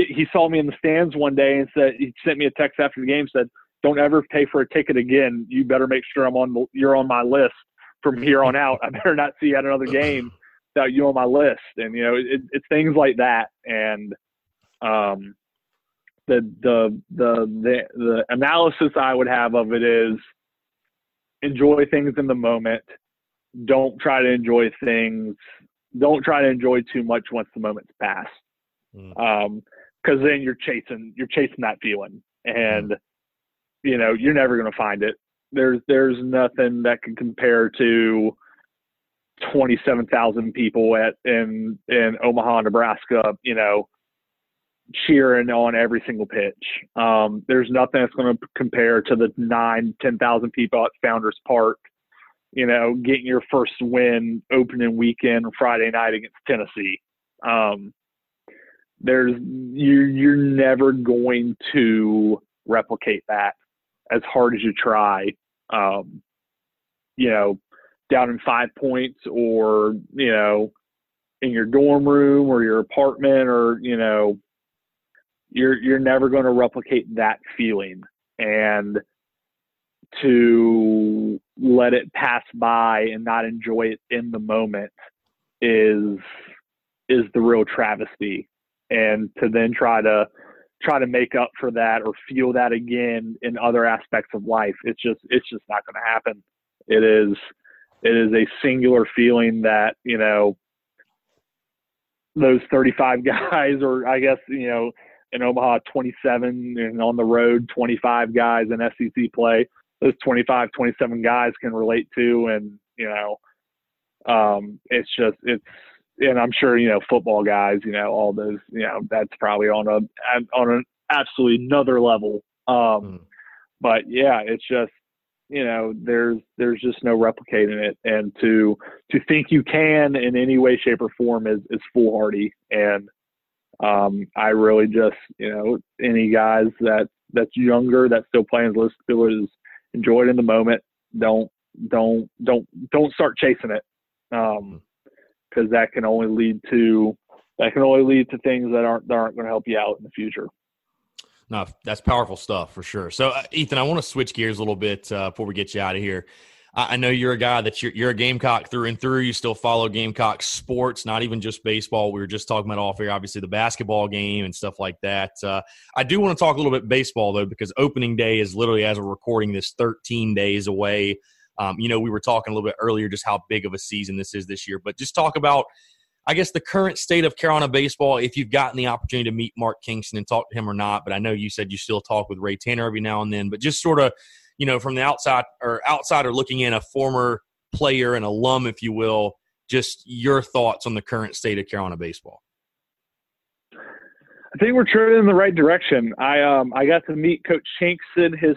he saw me in the stands one day and said, he sent me a text after the game, said, "Don't ever pay for a ticket again. You better make sure you're on my list from here on out. I better not see you at another game without you on my list." And it's things like that, and the analysis I would have of it is, enjoy things in the moment. Don't try to enjoy too much once the moment's passed. Cause then you're chasing that feeling, and you're never going to find it. There's nothing that can compare to 27,000 people in Omaha, Nebraska, you know, cheering on every single pitch. There's nothing that's going to compare to the 9,000-10,000 people at Founders Park, you know, getting your first win opening weekend Friday night against Tennessee. You're never going to replicate that as hard as you try, you know, down in 5 points or, you know, in your dorm room or your apartment or, you know, you're never going to replicate that feeling. And to let it pass by and not enjoy it in the moment is the real travesty. And to then try to make up for that or feel that again in other aspects of life, it's just not going to happen. It is a singular feeling that, you know, those 35 guys, or I guess, you know, in Omaha 27 and on the road 25 guys in SEC play, those 25, 27 guys can relate to. And, you know, and I'm sure, you know, football guys, you know, all those, you know, that's probably on an absolutely another level. But yeah, it's just, you know, there's just no replicating it. And to think you can in any way, shape or form is foolhardy. And I really just, you know, any guys that's younger, that's still playing, let's enjoy it in the moment. Don't start chasing it. 'Cause that can only lead to things that aren't going to help you out in the future. No, that's powerful stuff for sure. So, Ethan, I want to switch gears a little bit before we get you out of here. I know you're a guy that you're a Gamecock through and through. You still follow Gamecock sports, not even just baseball. We were just talking about off air, obviously, the basketball game and stuff like that. I do want to talk a little bit baseball, though, because opening day is literally, as we're recording this, 13 days away. You know, we were talking a little bit earlier just how big of a season this is this year. But just talk about, I guess, the current state of Carolina baseball, if you've gotten the opportunity to meet Mark Kingston and talk to him or not. But I know you said you still talk with Ray Tanner every now and then. But just sort of, you know, from the outsider looking in, a former player, an alum, if you will, just your thoughts on the current state of Carolina baseball. I think we're trending in the right direction. I got to meet Coach Kingston his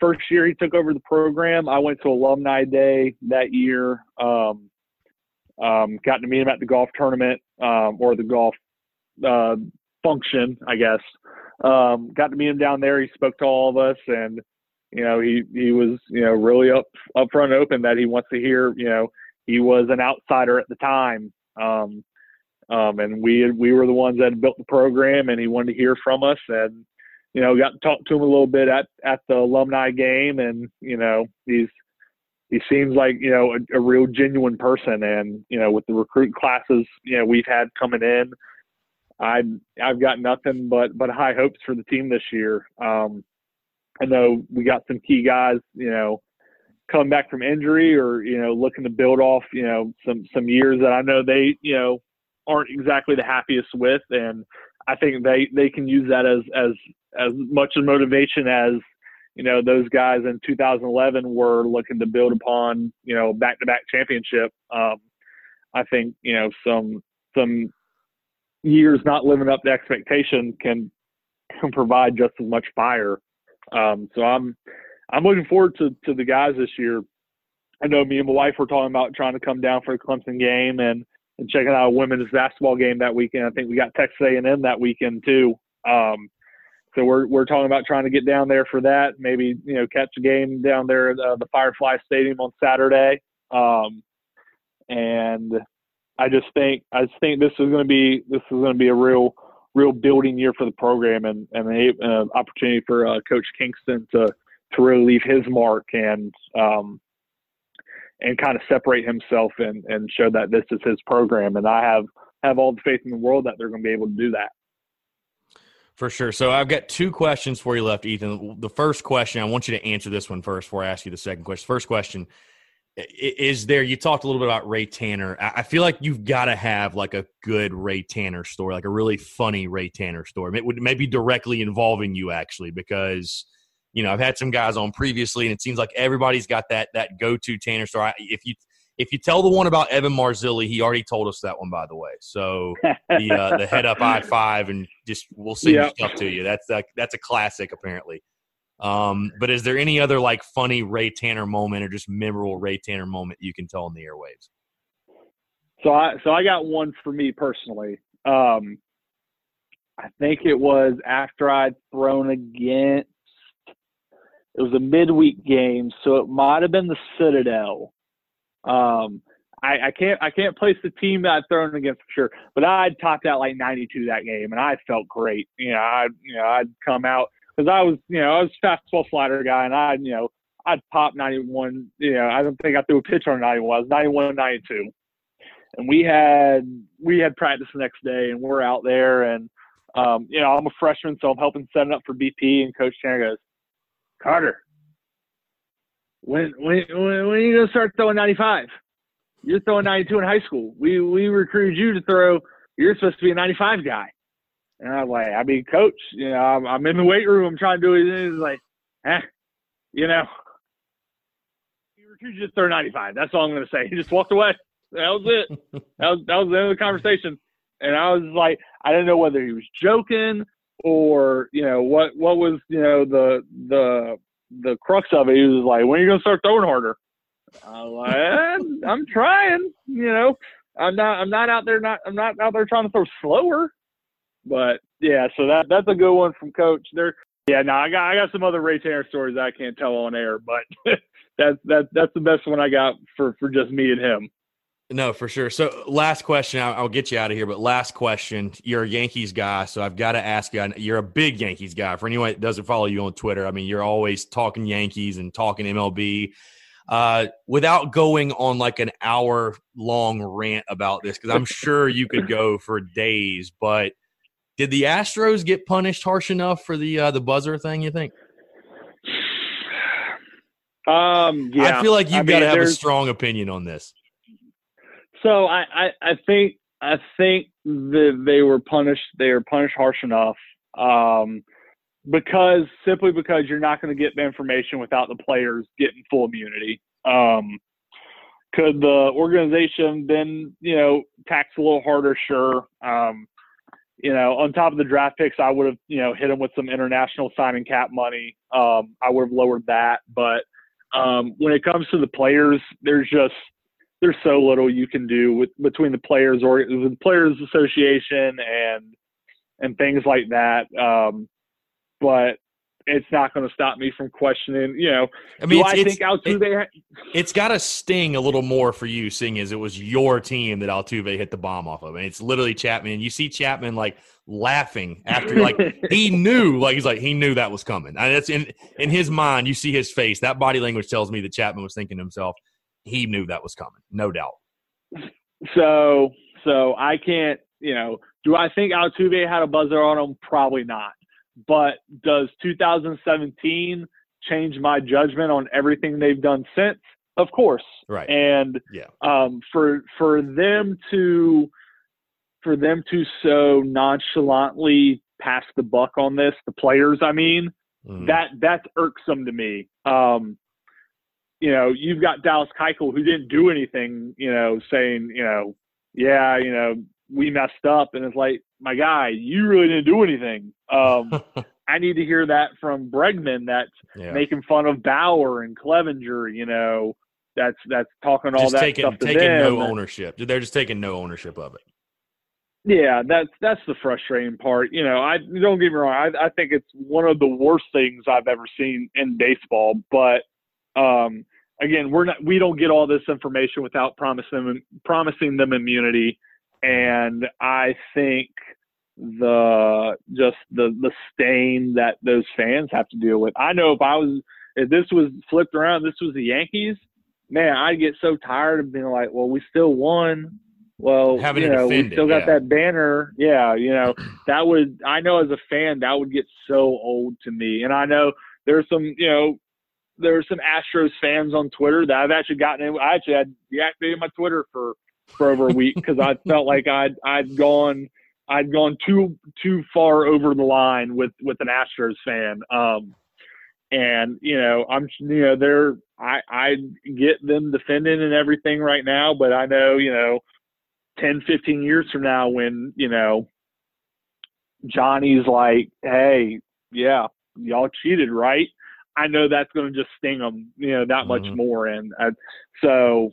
first year he took over the program. I went to Alumni Day that year. Got to meet him at the golf tournament, or the golf function, I guess. Got to meet him down there. He spoke to all of us, and you know he was, you know, really up front and open that he wants to hear. You know, he was an outsider at the time, and we were the ones that built the program, and he wanted to hear from us. And you know, got to talk to him a little bit at the alumni game, and you know, he seems like, you know, a real genuine person. And you know, with the recruit classes, you know, we've had coming in, I've got nothing but high hopes for the team this year. I know we got some key guys, you know, coming back from injury or, you know, looking to build off, you know, some years that I know they, you know, aren't exactly the happiest with, and I think they can use that as much of motivation as, you know, those guys in 2011 were looking to build upon, you know, back-to-back championship. I think, you know, some years not living up to expectation can provide just as much fire. So I'm looking forward to the guys this year. I know me and my wife were talking about trying to come down for the Clemson game and checking out a women's basketball game that weekend. I think we got Texas A&M that weekend too. So we're talking about trying to get down there for that. Maybe, you know, catch a game down there at the Firefly Stadium on Saturday. And I just think this is going to be a real building year for the program, and an opportunity for Coach Kingston to really leave his mark and kind of separate himself and show that this is his program. And I have all the faith in the world that they're going to be able to do that. For sure. So I've got two questions for you left, Ethan. The first question, I want you to answer this one first before I ask you the second question. First question, you talked a little bit about Ray Tanner. I feel like you've got to have like a good Ray Tanner story, like a really funny Ray Tanner story. It would maybe directly involving you actually, because – you know, I've had some guys on previously, and it seems like everybody's got that go-to Tanner story. If you If you tell the one about Evan Marzilli, he already told us that one, by the way. So the head up I-5 and just we'll send your stuff to you. That's a classic apparently. But is there any other like funny Ray Tanner moment or just memorable Ray Tanner moment you can tell in the airwaves? So I got one for me personally. I think it was after I'd thrown against. It was a midweek game, so it might have been the Citadel. I can't place the team that I'd thrown against for sure, but I'd topped out like 92 that game, and I felt great. I'd come out because I was a fastball slider guy, and I'd pop 91. I don't think I threw a pitch on 91. I was 91, 92, and we had practice the next day, and we're out there, and I'm a freshman, so I'm helping set it up for BP, and Coach Tanner goes, "Carter, when are you gonna start throwing 95? You're throwing 92 in high school. We recruited you to throw. You're supposed to be a 95 guy." And I'm like, "I mean, Coach, I'm in the weight room. I'm trying to do it." And he's like, "You recruited you to throw 95. That's all I'm gonna say." He just walked away. That was it. That was the end of the conversation. And I was like, I didn't know whether he was joking. Or what was the crux of it? He was like, "When are you gonna start throwing harder?" I was like, "I'm trying. I'm not out there trying to throw slower." But yeah, so that's a good one from Coach. There, yeah. No, I got some other Ray Tanner stories I can't tell on air, but that's the best one I got for just me and him. No, for sure. So last question, I'll get you out of here, but last question, you're a Yankees guy, so I've got to ask you, you're a big Yankees guy. For anyone that doesn't follow you on Twitter, I mean, you're always talking Yankees and talking MLB. Without going on like an hour-long rant about this, because I'm sure you could go for days, but did the Astros get punished harsh enough for the buzzer thing, you think? Yeah. I feel like you've got to have a strong opinion on this. So I think that they were punished harsh enough because you're not going to get the information without the players getting full immunity. Could the organization then, tax a little harder? Sure. On top of the draft picks, I would have, hit them with some international signing cap money. I would have lowered that. But when it comes to the players, there's so little you can do between the players or the Players Association and things like that. But it's not going to stop me from questioning, I mean, it's got to sting a little more for you, seeing as it was your team that Altuve hit the bomb off of. And it's literally Chapman. You see Chapman like laughing after, like he knew, like he's like, he knew that was coming. I mean, that's in his mind. You see his face. That body language tells me that Chapman was thinking to himself, he knew that was coming, no doubt. So I can't, do I think Altuve had a buzzer on him? Probably not. But does 2017 change my judgment on everything they've done since? Of course. Right. And yeah. For them to so nonchalantly pass the buck on this, the players, I mean, that's irksome to me. You've got Dallas Keuchel, who didn't do anything, saying, we messed up. And it's like, my guy, you really didn't do anything. I need to hear that from Bregman. That's making fun of Bauer and Clevenger, that's talking all just that taking, stuff to taking them. No ownership. They're just taking no ownership of it. Yeah, that's the frustrating part. I don't get me wrong. I think it's one of the worst things I've ever seen in baseball, but again, we don't get all this information without promising them immunity. And I think the stain that those fans have to deal with. I know if this was flipped around, this was the Yankees, man, I'd get so tired of being like, well, we still won. Well, we still got that banner. Yeah. I know as a fan, that would get so old to me. And I know there's some, there were some Astros fans on Twitter that I've actually gotten in. I actually had deactivated my Twitter for over a week because I felt like I'd gone too far over the line with an Astros fan. And, you know, I get them defending and everything right now, but I know, 10, 15 years from now when, Johnny's like, hey, yeah, y'all cheated, right? I know that's going to just sting them, that much more. And so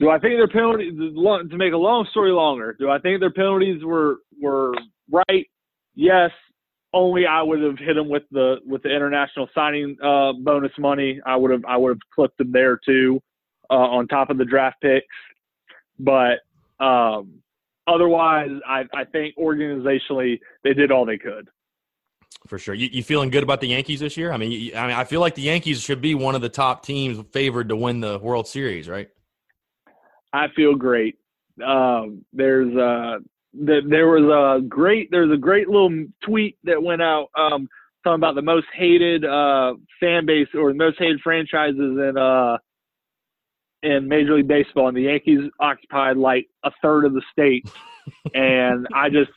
do I think their penalties, to make a long story longer, do I think their penalties were right? Yes. Only I would have hit them with the international signing bonus money. I would have clipped them there too, on top of the draft picks. But otherwise, I think organizationally they did all they could. For sure. You feeling good about the Yankees this year? I mean, I feel like the Yankees should be one of the top teams favored to win the World Series, right? I feel great. There was a great little tweet that went out talking about the most hated fan base or the most hated franchises in Major League Baseball, and the Yankees occupied like a third of the state. And I just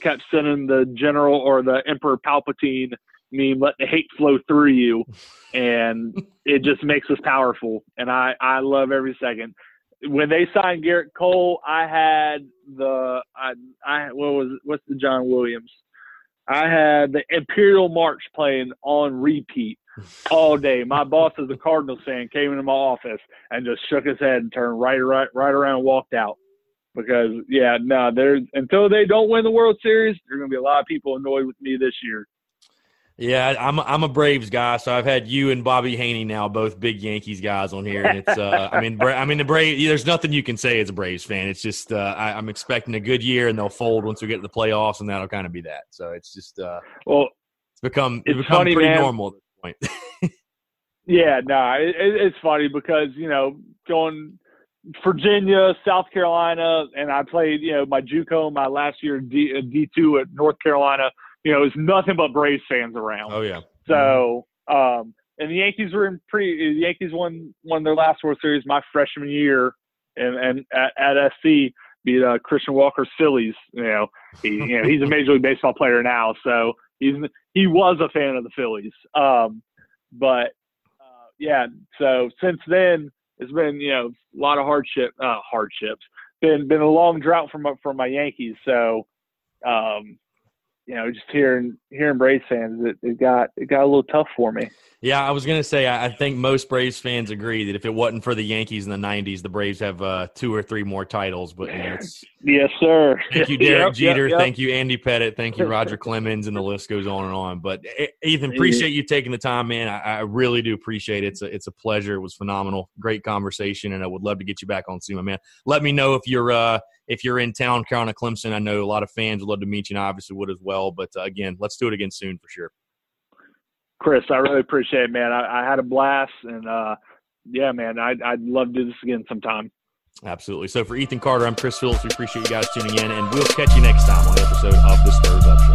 kept sending the general or the Emperor Palpatine meme, let the hate flow through you, and it just makes us powerful. And I love every second. When they signed Gerrit Cole, I had what's the John Williams? I had the Imperial March playing on repeat all day. My boss is a Cardinals fan, came into my office and just shook his head and turned right around and walked out. Because until they don't win the World Series, there's gonna be a lot of people annoyed with me this year. Yeah, I'm a Braves guy, so I've had you and Bobby Haney now, both big Yankees guys on here, and it's the Braves. There's nothing you can say as a Braves fan. It's just I'm expecting a good year, and they'll fold once we get to the playoffs, and that'll kind of be that. So it's just it's become funny, pretty normal at this point. It's funny because going Virginia, South Carolina, and I played my JUCO my last year D2 at North Carolina. It's nothing but Braves fans around. Oh yeah. So, and the Yankees won their last World Series my freshman year, and at SC beat Christian Walker Phillies. He's a Major League Baseball player now, so he was a fan of the Phillies. So since then it's been a lot of hardships. Been a long drought from my Yankees. So. Just hearing Braves fans, it got a little tough for me. Yeah, I was gonna say I think most Braves fans agree that if it wasn't for the Yankees in the '90s, the Braves have 2 or 3 more titles. But yes, sir. Thank you, Derek Jeter. Yep. Thank you, Andy Pettitte. Thank you, Roger Clemens, and the list goes on and on. But Ethan, appreciate you taking the time, man. I really do appreciate it. It's a pleasure. It was phenomenal, great conversation, and I would love to get you back on soon, my man. Let me know if you're. If you're in town, Carolina, Clemson, I know a lot of fans would love to meet you, and I obviously would as well. But, again, let's do it again soon for sure. Chris, I really appreciate it, man. I had a blast. And, man, I'd love to do this again sometime. Absolutely. So, for Ethan Carter, I'm Chris Phillips. We appreciate you guys tuning in, and we'll catch you next time on an episode of the Spurs Up Show.